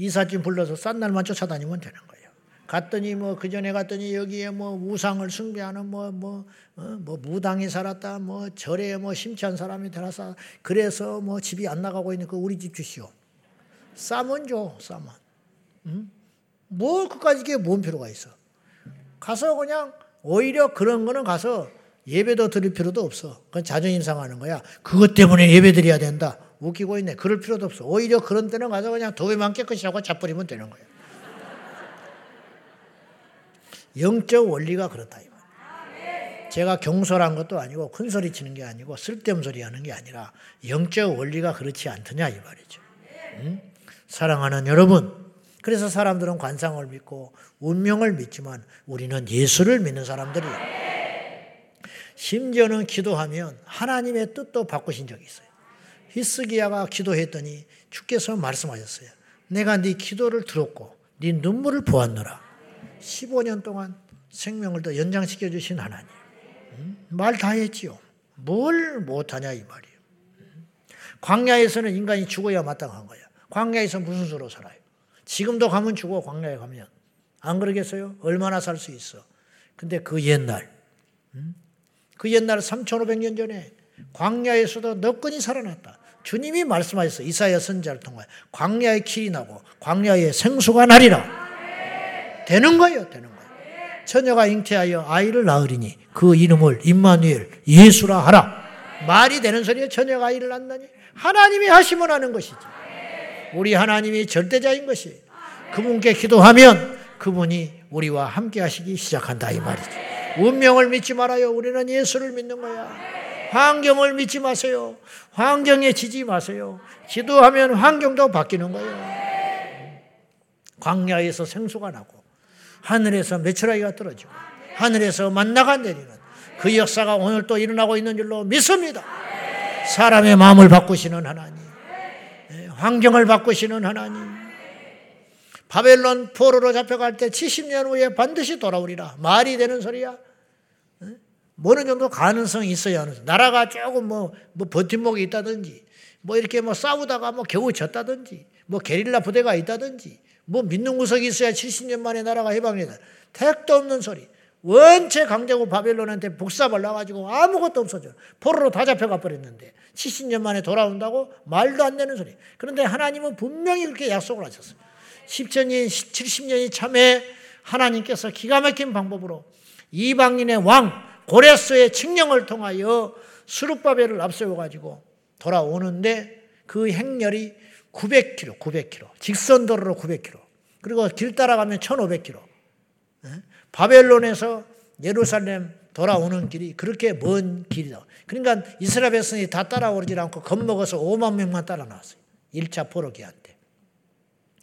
이삿짐 불러서 싼 날만 쫓아다니면 되는 거예요. 갔더니 그 전에 갔더니 여기에 우상을 숭배하는 무당이 살았다, 절에 심취한 사람이 되나서 그래서 집이 안 나가고 있는 그 우리 집 주시오. 싸면 줘, 싸면. 응? 그까지 이게 뭔 필요가 있어? 가서 그냥 오히려 그런 거는 가서 예배도 드릴 필요도 없어. 그건 자존심 상하는 거야. 그것 때문에 예배 드려야 된다. 웃기고 있네. 그럴 필요도 없어. 오히려 그런 때는 가서 그냥 도배만 깨끗이 하고 잡버리면 되는 거야. 영적 원리가 그렇다. 제가 경솔한 것도 아니고 큰 소리 치는 게 아니고 쓸데없는 소리 하는 게 아니라 영적 원리가 그렇지 않더냐 이 말이죠. 응? 사랑하는 여러분. 그래서 사람들은 관상을 믿고 운명을 믿지만 우리는 예수를 믿는 사람들이에요. 심지어는 기도하면 하나님의 뜻도 바꾸신 적이 있어요. 히스기야가 기도했더니 주께서 말씀하셨어요. 내가 네 기도를 들었고 네 눈물을 보았노라. 15년 동안 생명을 더 연장시켜 주신 하나님. 말 다 했지요. 뭘 못하냐 이 말이에요. 광야에서는 인간이 죽어야 마땅한 거야. 광야에서 무슨 수로 살아요? 지금도 가면 죽어. 광야에 가면. 안 그러겠어요? 얼마나 살 수 있어. 근데 그 옛날. 그 옛날 3,500년 전에 광야에서도 너끈히 살아났다. 주님이 말씀하셨어. 이사야 선지자를 통하여. 광야의 길이 나고 광야의 생수가 나리라. 되는 거예요. 되는 거예요. 처녀가 잉태하여 아이를 낳으리니 그 이름을 임마누엘 예수라 하라. 말이 되는 소리예요. 처녀가 아이를 낳나니. 하나님이 하시면 하는 것이지. 우리 하나님이 절대자인 것이. 그분께 기도하면 그분이 우리와 함께 하시기 시작한다 이 말이죠. 운명을 믿지 말아요. 우리는 예수를 믿는 거야. 환경을 믿지 마세요. 환경에 지지 마세요. 기도하면 환경도 바뀌는 거예요. 광야에서 생수가 나고 하늘에서 메추라기가 떨어지고 하늘에서 만나가 내리는 그 역사가 오늘 또 일어나고 있는 줄로 믿습니다. 사람의 마음을 바꾸시는 하나님. 환경을 바꾸시는 하나님. 바벨론 포로로 잡혀갈 때 70년 후에 반드시 돌아오리라. 말이 되는 소리야. 어느 정도 가능성이 있어야 하는. 나라가 조금 버팀목이 있다든지, 이렇게 싸우다가 겨우 졌다든지, 게릴라 부대가 있다든지, 믿는 구석이 있어야 70년 만에 나라가 해방된다. 택도 없는 소리. 원체 강제국 바벨론한테 복사발라가지고 아무것도 없어져. 포로로 다 잡혀가 버렸는데 70년 만에 돌아온다고 말도 안 되는 소리. 그런데 하나님은 분명히 그렇게 약속을 하셨어요. 70년이 참에 하나님께서 기가 막힌 방법으로 이방인의 왕 고레스의 칙령을 통하여 스룹바벨을 앞세워가지고 돌아오는데 그 행렬이 900km. 직선도로로 900km. 그리고 길 따라가면 1500km. 바벨론에서 예루살렘 돌아오는 길이 그렇게 먼 길이다. 그러니까 이스라엘 백성이 다 따라오지 않고 겁먹어서 5만 명만 따라 나왔어요. 1차 포로기한 때.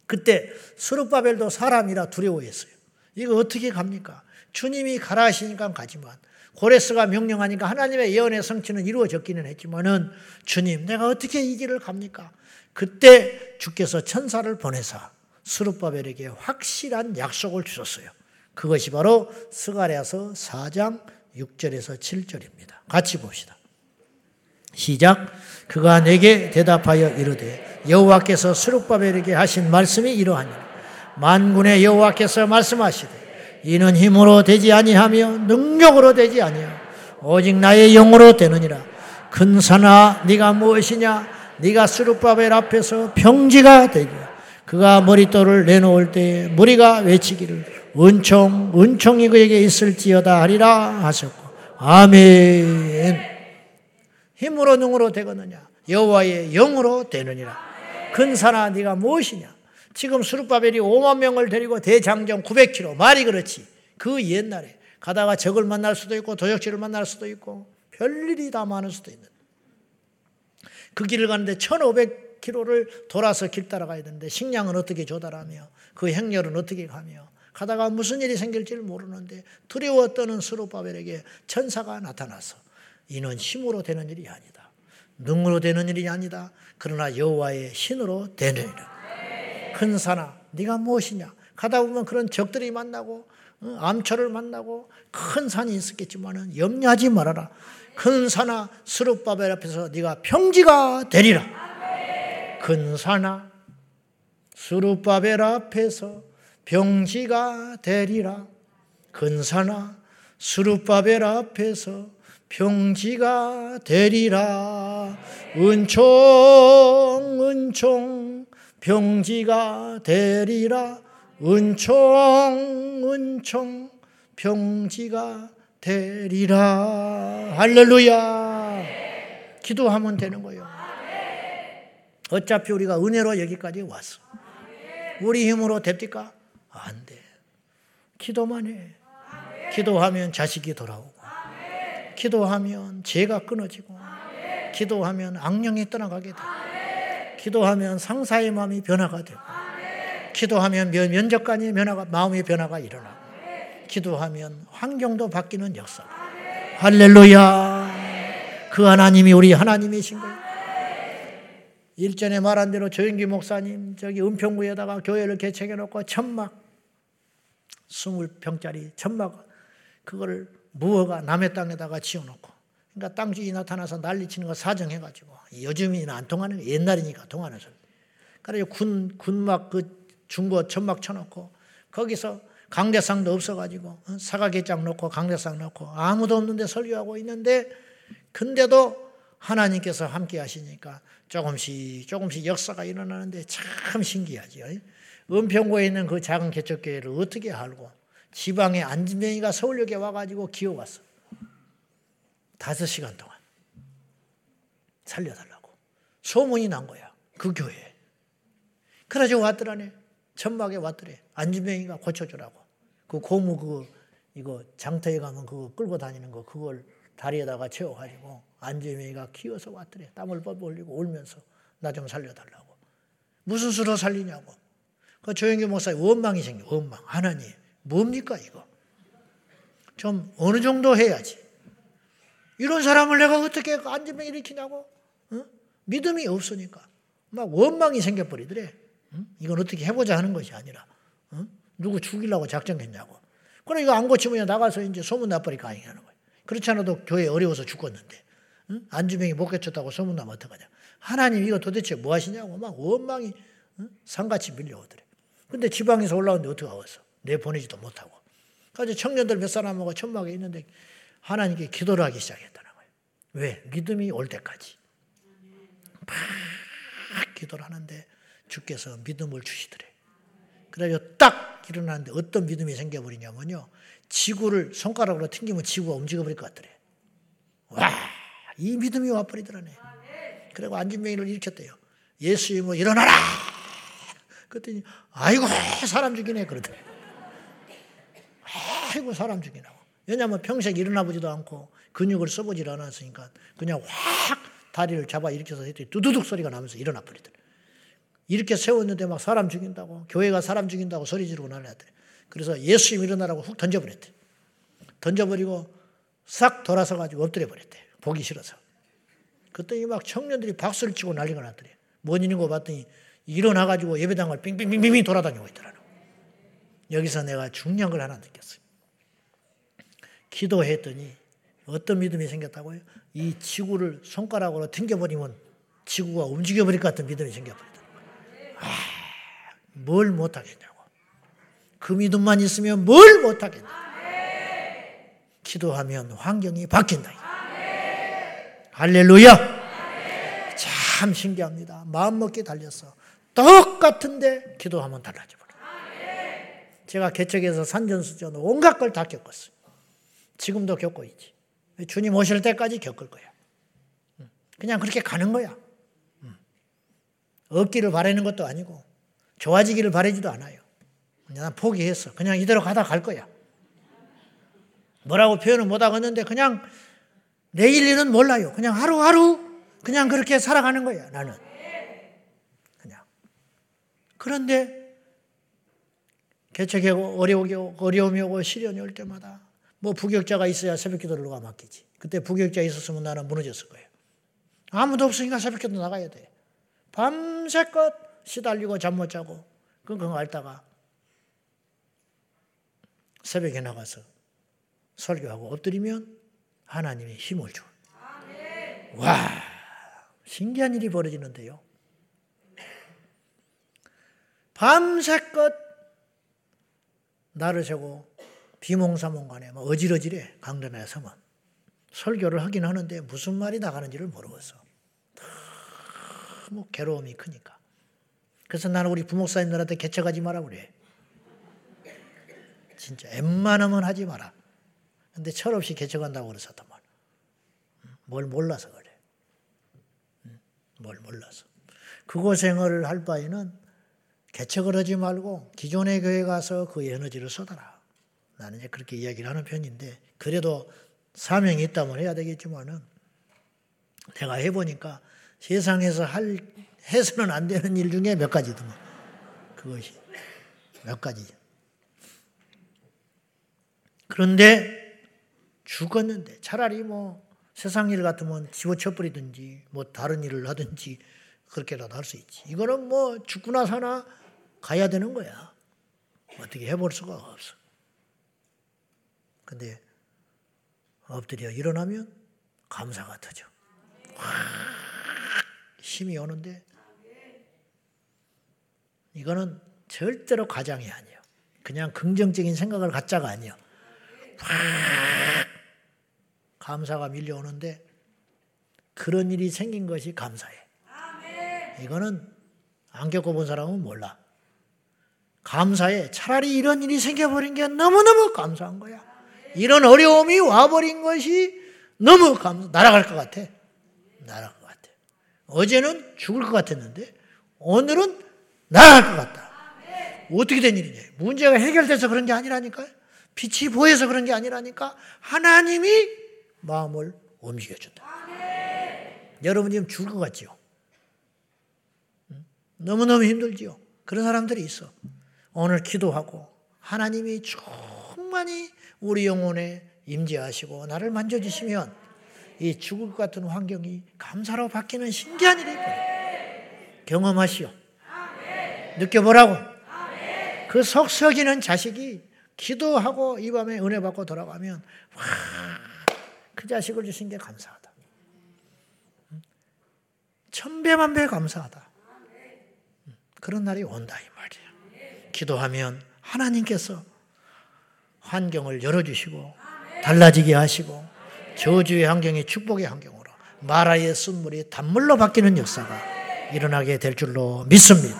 그때 스룹바벨도 사람이라 두려워했어요. 이거 어떻게 갑니까? 주님이 가라 하시니까 가지만 고레스가 명령하니까 하나님의 예언의 성취는 이루어졌기는 했지만은 주님 내가 어떻게 이 길을 갑니까? 그때 주께서 천사를 보내사 스룹바벨에게 확실한 약속을 주셨어요. 그것이 바로 스가랴서 4장 6절에서 7절입니다. 같이 봅시다. 시작. 그가 내게 대답하여 이르되 여호와께서 스룹바벨에게 하신 말씀이 이러하니라. 만군의 여호와께서 말씀하시되 이는 힘으로 되지 아니하며 능력으로 되지 아니하며 오직 나의 영으로 되느니라. 큰 산아 네가 무엇이냐? 네가 스룹바벨 앞에서 평지가 되리라. 그가 머릿돌을 내놓을 때에 무리가 외치기를 은총 은총이 그에게 있을지어다 하리라 하셨고. 아멘. 힘으로 능으로 되거느냐? 여호와의 영으로 되느니라. 근사나 네가 무엇이냐. 지금 스룹바벨이 5만 명을 데리고 대장정 900km, 말이 그렇지. 그 옛날에 가다가 적을 만날 수도 있고 도적질을 만날 수도 있고 별일이 다 많을 수도 있는. 그 길을 가는데 1500km를 돌아서 길 따라가야 되는데 식량은 어떻게 조달하며 그 행렬은 어떻게 가며 가다가 무슨 일이 생길지를 모르는데 두려워 떠는 스룹바벨에게 천사가 나타나서 이는 힘으로 되는 일이 아니다. 능으로 되는 일이 아니다. 그러나 여호와의 신으로 되느니라. 큰 산아 네가 무엇이냐. 가다 보면 그런 적들이 만나고 암초를 만나고 큰 산이 있었겠지만은 염려하지 말아라. 큰 산아 스룹바벨 앞에서 네가 평지가 되리라. 큰 산아 스룹바벨 앞에서 평지가 되리라. 큰 산아 스룹바벨 앞에서 평지가 되리라. 은총 은총 평지가 되리라. 은총 은총 평지가 되리라. 할렐루야. 기도하면 되는 거예요. 어차피 우리가 은혜로 여기까지 왔어. 우리 힘으로 됩니까? 안 돼. 기도만 해. 기도하면 자식이 돌아오고, 기도하면 죄가 끊어지고, 기도하면 악령이 떠나가게 돼. 기도하면 상사의 마음이 변화가 되고, 기도하면 면접관의 마음의 변화가 일어나고, 기도하면 환경도 바뀌는 역사. 할렐루야. 그 하나님이 우리 하나님이신 거예요. 일전에 말한 대로 조영기 목사님 저기 은평구에다가 교회를 개척해놓고 천막 20평짜리 천막 그걸 무허가 남의 땅에다가 지어놓고 그러니까 땅 주인이 나타나서 난리치는 거 사정해가지고 요즘이나 안 통하는 게 옛날이니까 통하는 소리. 그래서 군막 그 중고 천막 쳐놓고 거기서 강대상도 없어가지고 사각의장 놓고 강대상 놓고 아무도 없는데 설교하고 있는데 근데도 하나님께서 함께 하시니까 조금씩 조금씩 역사가 일어나는데 참 신기하지요. 은평구에 있는 그 작은 개척교회를 어떻게 알고 지방에 안진병이가 서울역에 와가지고 기어왔어. 5시간 동안 살려달라고 소문이 난 거야. 그 교회에. 그래서 왔더라네. 천막에 왔더래. 안진병이가 고쳐주라고. 그 고무 그 이거 장터에 가면 그거 끌고 다니는 거 그걸 다리에다가 채워가지고 안진병이가 키워서 왔더래. 땀을 뻘뻘 흘리고 울면서 나 좀 살려달라고. 무슨 수로 살리냐고. 그 조영기 목사님 원망이 생겨. 원망. 하나님 뭡니까 이거. 좀 어느 정도 해야지. 이런 사람을 내가 어떻게 안진병 일으키냐고. 응? 믿음이 없으니까. 막 원망이 생겨버리더래. 응? 이건 어떻게 해보자 하는 것이 아니라 응? 누구 죽이려고 작정했냐고. 그럼 이거 안 고치면 나가서 이제 소문나버리니까 강행하는 거예요. 그렇지 않아도 교회 어려워서 죽었는데 응? 안진병이 못 깨쳤다고 소문나면 어떡하냐. 하나님 이거 도대체 뭐 하시냐고 막 원망이 응? 산같이 밀려오더래. 근데 지방에서 올라오는데 어떡하겠어. 내보내지도 못하고. 그래서 청년들 몇 사람하고 천막에 있는데 하나님께 기도를 하기 시작했다는 거예요. 왜? 믿음이 올 때까지. 팍 기도를 하는데 주께서 믿음을 주시더래. 그래서 딱 일어났는데 어떤 믿음이 생겨버리냐면요. 지구를 손가락으로 튕기면 지구가 움직여버릴 것 같더래. 와, 이 믿음이 와버리더라네. 그리고 안진병이를 일으켰대요. 예수님 뭐 일어나라! 그랬더니 아이고 사람 죽이네 그러더래. 아이고 사람 죽이냐고. 왜냐하면 평생 일어나보지도 않고 근육을 써보지를 않았으니까 그냥 확 다리를 잡아 일으켜서 했더니 두두둑 소리가 나면서 일어나 버리더래. 이렇게 세웠는데 막 사람 죽인다고 교회가 사람 죽인다고 소리 지르고 난리하더래. 그래서 예수님 일어나라고 훅 던져버렸대. 던져버리고 싹 돌아서 가지고 엎드려버렸대. 보기 싫어서. 그랬더니 막 청년들이 박수를 치고 난리가 났더래. 뭔 일인고 봤더니 일어나가지고 예배당을 빙빙빙빙 돌아다니고 있더라고. 여기서 내가 중요한 걸 하나 느꼈어요. 기도했더니 어떤 믿음이 생겼다고요? 이 지구를 손가락으로 튕겨버리면 지구가 움직여버릴 것 같은 믿음이 생겨버리더라고요. 아, 뭘 못하겠냐고. 그 믿음만 있으면 뭘 못하겠냐고. 기도하면 환경이 바뀐다. 할렐루야. 참 신기합니다. 마음먹기 달렸어. 똑같은데 기도하면 달라져버려. 제가 개척해서 산전수전 온갖 걸 다 겪었어요. 지금도 겪고 있지. 주님 오실 때까지 겪을 거야. 그냥 그렇게 가는 거야. 얻기를 바라는 것도 아니고 좋아지기를 바라지도 않아요. 그냥 포기했어. 그냥 이대로 가다 갈 거야. 뭐라고 표현을 못하겠는데 그냥 내일일은 몰라요. 그냥 하루하루 그냥 그렇게 살아가는 거야, 나는. 그냥. 그런데 개척에 어려움이 오고 시련이 올 때마다 뭐 부격자가 있어야 새벽기도를 누가 맡기지. 그때 부격자 있었으면 나는 무너졌을 거예요. 아무도 없으니까 새벽기도 나가야 돼. 밤새껏 시달리고 잠 못 자고 끙끙 앓다가 새벽에 나가서 설교하고 엎드리면 하나님이 힘을 줘. 와, 신기한 일이 벌어지는데요. 밤새껏 날을 새고 비몽사몽간에 막 어지러지래. 강단에 서면 설교를 하긴 하는데 무슨 말이 나가는지를 모르겠어. 너무 괴로움이 크니까. 그래서 나는 우리 부목사님들한테 개척하지 마라 그래. 진짜 웬만하면 하지 마라. 근데 철없이 개척한다고 그랬었단 말이야. 뭘 몰라서 그래. 뭘 몰라서. 그 고생을 할 바에는 개척을 하지 말고 기존의 교회 가서 그 에너지를 쏟아라. 나는 이제 그렇게 이야기를 하는 편인데, 그래도 사명이 있다면 해야 되겠지만은 내가 해보니까 세상에서 해서는 안 되는 일 중에 몇 가지더만. 그것이 몇 가지. 그런데 죽었는데 차라리 뭐 세상 일 같으면 집어쳐버리든지 뭐 다른 일을 하든지 그렇게라도 할 수 있지. 이거는 뭐 죽구나 사나 가야 되는 거야. 어떻게 해볼 수가 없어. 근데 엎드려 일어나면 감사가 터져. 와, 힘이 오는데 이거는 절대로 과장이 아니야. 그냥 긍정적인 생각을 갖자가 아니야. 팍 감사가 밀려오는데 그런 일이 생긴 것이 감사해. 이거는 안 겪어본 사람은 몰라. 감사해. 차라리 이런 일이 생겨버린 게 너무너무 감사한 거야. 이런 어려움이 와버린 것이 너무 감사. 날아갈 것 같아. 날아갈 것 같아. 어제는 죽을 것 같았는데 오늘은 날아갈 것 같다. 어떻게 된 일이냐. 문제가 해결돼서 그런 게 아니라니까요. 빛이 보여서 그런 게 아니라니까 하나님이 마음을 움직여준다. 아멘. 여러분 지금 죽을 것 같지요? 너무너무 힘들지요? 그런 사람들이 있어. 오늘 기도하고 하나님이 충만히 우리 영혼에 임재하시고 나를 만져주시면 이 죽을 것 같은 환경이 감사로 바뀌는 신기한 일이 있거든요. 경험하시오. 아멘. 느껴보라고. 아멘. 그 속썩이는 자식이 기도하고 이 밤에 은혜 받고 돌아가면 와, 그 자식을 주신 게 감사하다. 천배만배 감사하다. 그런 날이 온다 이 말이야. 기도하면 하나님께서 환경을 열어주시고 달라지게 하시고 저주의 환경이 축복의 환경으로 마라의 쓴물이 단물로 바뀌는 역사가 일어나게 될 줄로 믿습니다.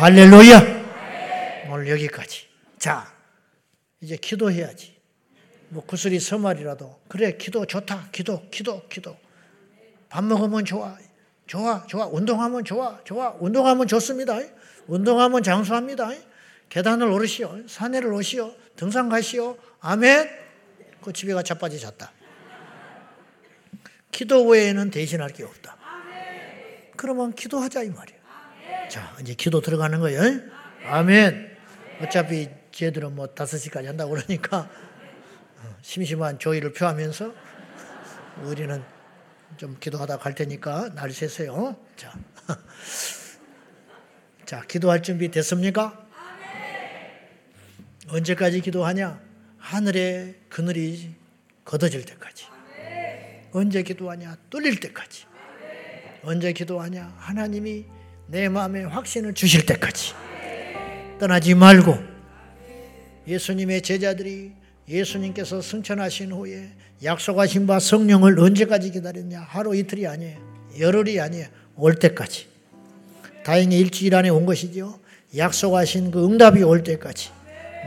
할렐루야. 오늘 여기까지. 자, 이제 기도해야지. 뭐 구슬이 서말이라도 그래 기도 좋다. 기도. 밥 먹으면 좋아. 운동하면 좋아. 운동하면 좋습니다. 운동하면 장수합니다. 계단을 오르시오. 산에를 오시오. 등산 가시오. 아멘. 그 집에 가 자빠지 잤다. 기도 외에는 대신할 게 없다. 그러면 기도하자 이 말이야. 자, 이제 기도 들어가는 거예요. 아멘. 어차피 쟤들은 뭐 5시까지 한다고 그러니까 심심한 조의를 표하면서 우리는 좀 기도하다 갈 테니까 날 세세요. 자, 자 기도할 준비 됐습니까? 언제까지 기도하냐? 하늘의 그늘이 걷어질 때까지. 언제 기도하냐? 뚫릴 때까지. 언제 기도하냐? 하나님이 내 마음에 확신을 주실 때까지. 떠나지 말고 예수님의 제자들이 예수님께서 승천하신 후에 약속하신 바 성령을 언제까지 기다렸냐? 하루 이틀이 아니에요. 열흘이 아니에요. 올 때까지. 다행히 일주일 안에 온 것이죠. 약속하신 그 응답이 올 때까지.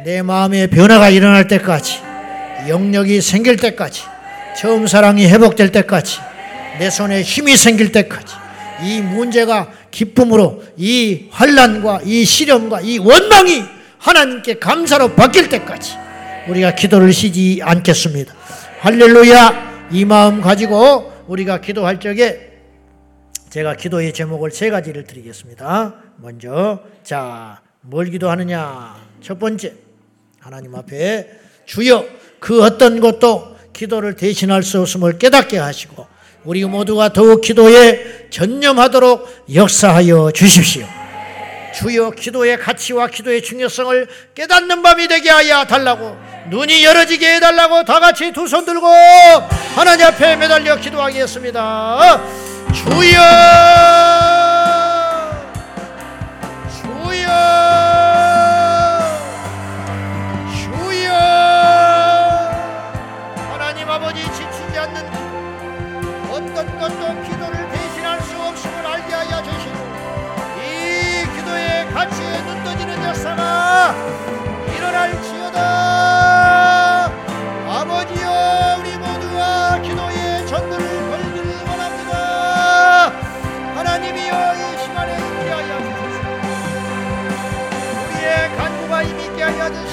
내 마음의 변화가 일어날 때까지. 영역이 생길 때까지. 처음 사랑이 회복될 때까지. 내 손에 힘이 생길 때까지. 이 문제가 기쁨으로 이 환난과 이 시련과 이 원망이 하나님께 감사로 바뀔 때까지 우리가 기도를 쉬지 않겠습니다. 할렐루야. 이 마음 가지고 우리가 기도할 적에 제가 기도의 제목을 세 가지를 드리겠습니다. 먼저 뭘 기도하느냐. 첫 번째, 하나님 앞에 주여 그 어떤 것도 기도를 대신할 수 없음을 깨닫게 하시고 우리 모두가 더욱 기도에 전념하도록 역사하여 주십시오. 주여 기도의 가치와 기도의 중요성을 깨닫는 밤이 되게 하여 달라고, 눈이 열어지게 해달라고 다 같이 두 손 들고 하나님 앞에 매달려 기도하겠습니다. 주여 주여 주여. 하나님 아버지, 지치지 않는 기도, 어떤 것도 기도를 대신할 수 없음을 알게 하여 주시고 이 기도의 가치에 눈 떠지는 역사가 일어날지어다. 아버지여, 우리 모두와 기도의 전부를 걸기를 원합니다. 하나님이여, 이 시간에 있게 하여 주시옵소서. 우리의 간구가 임있게 하여 주시고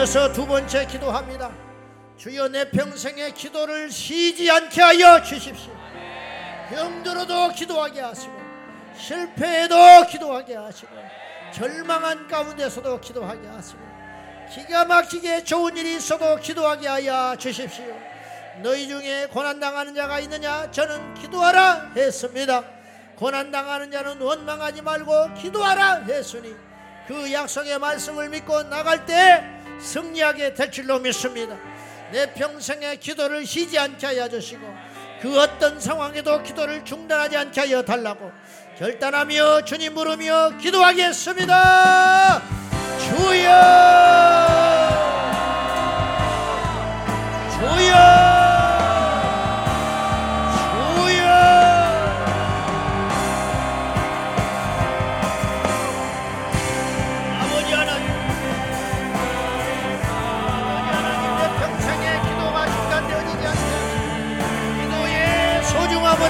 이어서 두 번째 기도합니다. 주여, 내 평생의 기도를 쉬지 않게 하여 주십시오. 병들어도 기도하게 하시고, 실패해도 기도하게 하시고, 절망한 가운데서도 기도하게 하시고, 기가 막히게 좋은 일이 있어도 기도하게 하여 주십시오. 너희 중에 고난당하는 자가 있느냐? 저는 기도하라 했습니다. 고난당하는 자는 원망하지 말고 기도하라 했으니 그 약속의 말씀을 믿고 나갈 때 승리하게 될 줄로 믿습니다. 내 평생의 기도를 쉬지 않게 하여 주시고, 그 어떤 상황에도 기도를 중단하지 않게 하여 달라고 결단하며 주님 부르며 기도하겠습니다. 주여, 주여,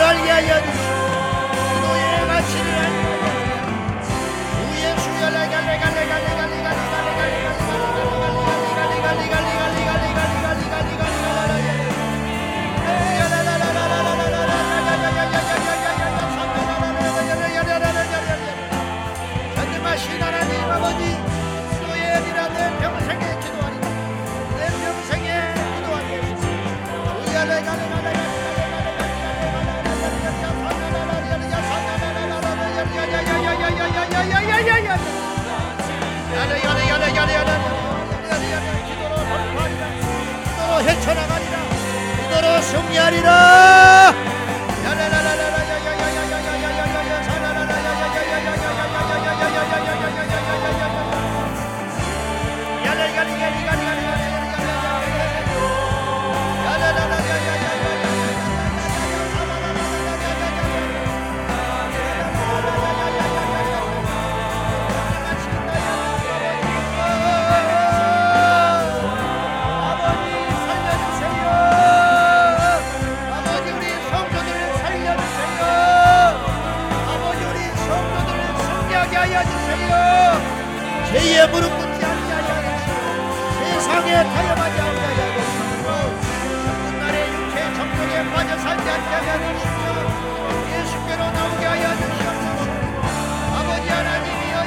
알게 하여 주시오. 기도의 가치를 알게 하여 주시오. 주의 수여 전능하신 하나님 아버지, 주의 은혜라 내 평생에 기도하리라. 내 평생에 기도하리라. 주여 내가 기도로 헤쳐나가리라. 기도로 승리하리라. 제 무릎 꿇지 않게 하여 주시오. 세상에 타협하지 않게 하여 주시오. 전문날의 육체의 정욕에 빠져 살지 않게 하여 주시오. 예수께로 나오게 하여 주시옵소서. 아버지 하나님이여,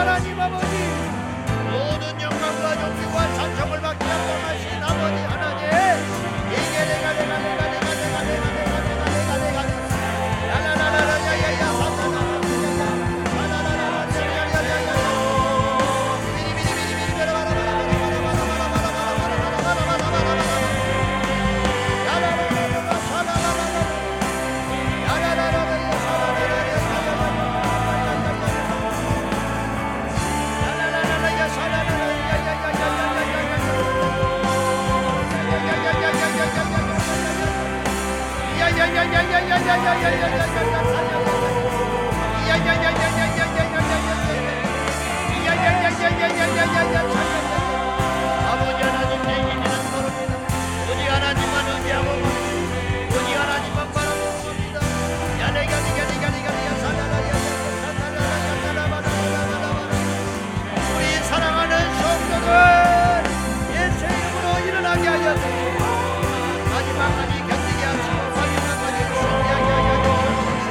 마지막까지 견디게 하시고 마지막까지 승리하게 하여 주시옵소서.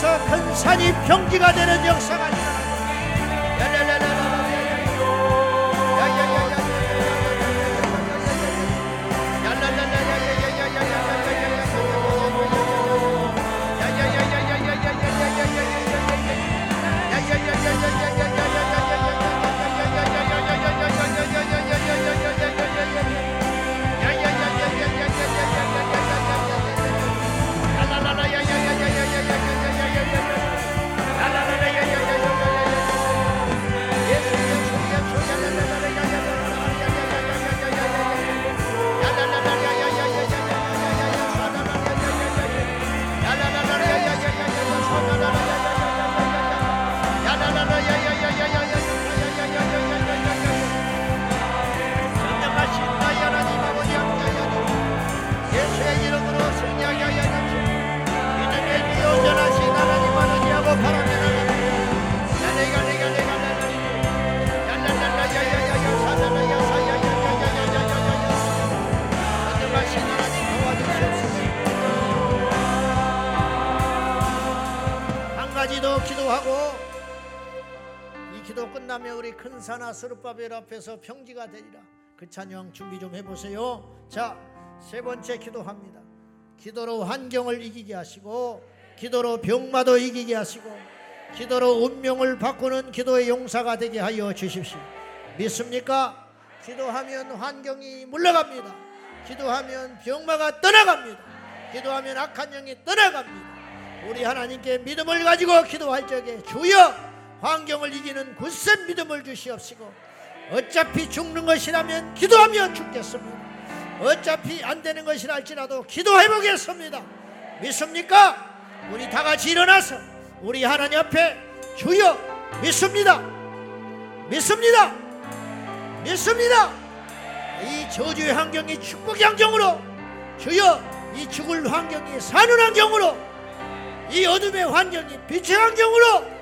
역사, 큰 산이 평지가 되는 역사가 일어납니다. 산하 스룹바벨 앞에서 평지가 되리라. 그 찬양 준비 좀 해보세요. 자, 세 번째 기도합니다. 기도로 환경을 이기게 하시고, 기도로 병마도 이기게 하시고, 기도로 운명을 바꾸는 기도의 용사가 되게 하여 주십시오. 믿습니까? 기도하면 환경이 물러갑니다. 기도하면 병마가 떠나갑니다. 기도하면 악한 영이 떠나갑니다. 우리 하나님께 믿음을 가지고 기도할 적에 주여 환경을 이기는 굳센 믿음을 주시옵시고, 어차피 죽는 것이라면 기도하면 죽겠습니다. 어차피 안 되는 것이라 할지라도 기도해보겠습니다. 믿습니까? 우리 다 같이 일어나서 우리 하나님 앞에 주여 믿습니다. 믿습니다. 믿습니다. 이 저주의 환경이 축복의 환경으로, 주여 이 죽을 환경이 사는 환경으로, 이 어둠의 환경이 빛의 환경으로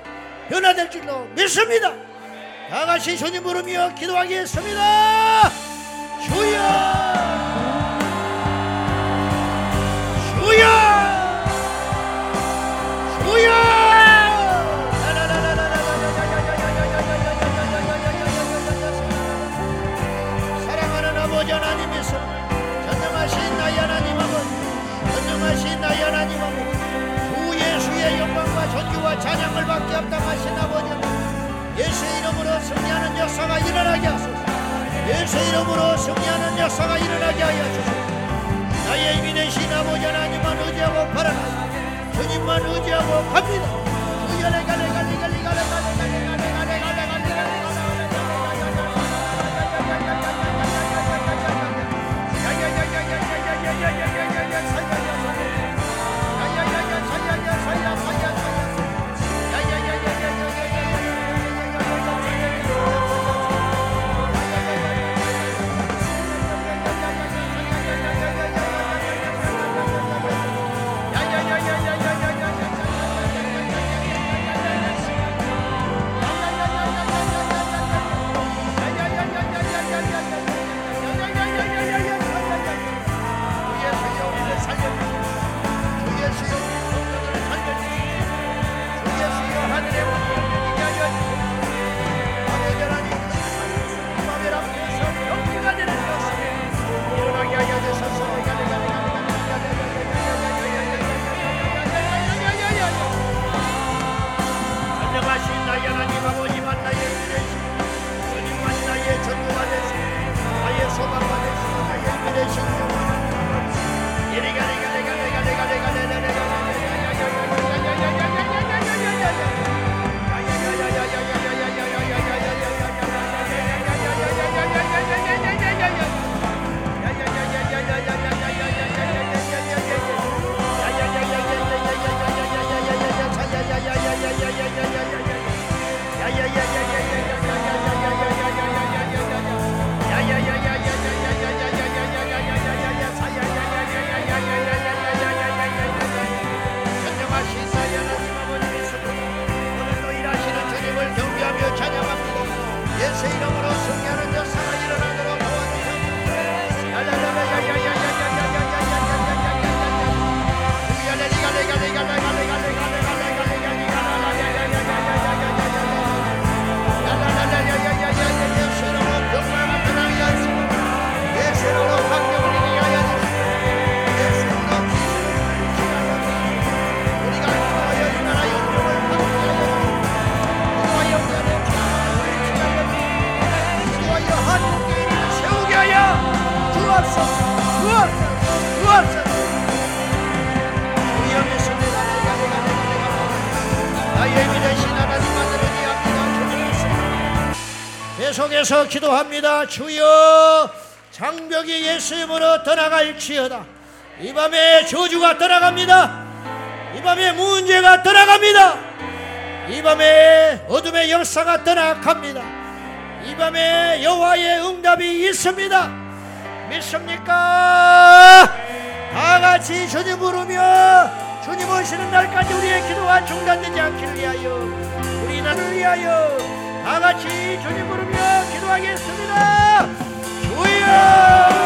변화될 줄로 믿습니다. 다 같이 주님 부르며 기도하겠습니다. 주여, 주여, 주여. 사랑하는 아버지 하나님께서, 전능하신 나의 하나님 아버지, 전능하신 나의 하나님 아버지, 주의 영광과 존귀와 찬양을 받게 합당하신 아버지, 예수의 이름으로 승리하는 역사가 일어나게 하소서. 예수의 이름으로 승리하는 역사가 일어나게 하여 주소서. 나의 힘이 되신 아버지 하나님만 의지하고 바라나, 주님만 의지하고 갑니다. 주여 계속해서 기도합니다. 주여, 장벽이 예수님으로 떠나갈지어다. 이 밤에 저주가 떠나갑니다. 이 밤에 문제가 떠나갑니다. 이 밤에 어둠의 역사가 떠나갑니다. 이 밤에 여호와의 응답이 있습니다. 믿습니까? 다 같이 주님 부르며 주님 오시는 날까지 우리의 기도가 중단되지 않기를 위하여, 우리 나라를 위하여 다 같이 주님 부르며 기도하겠습니다. 주여!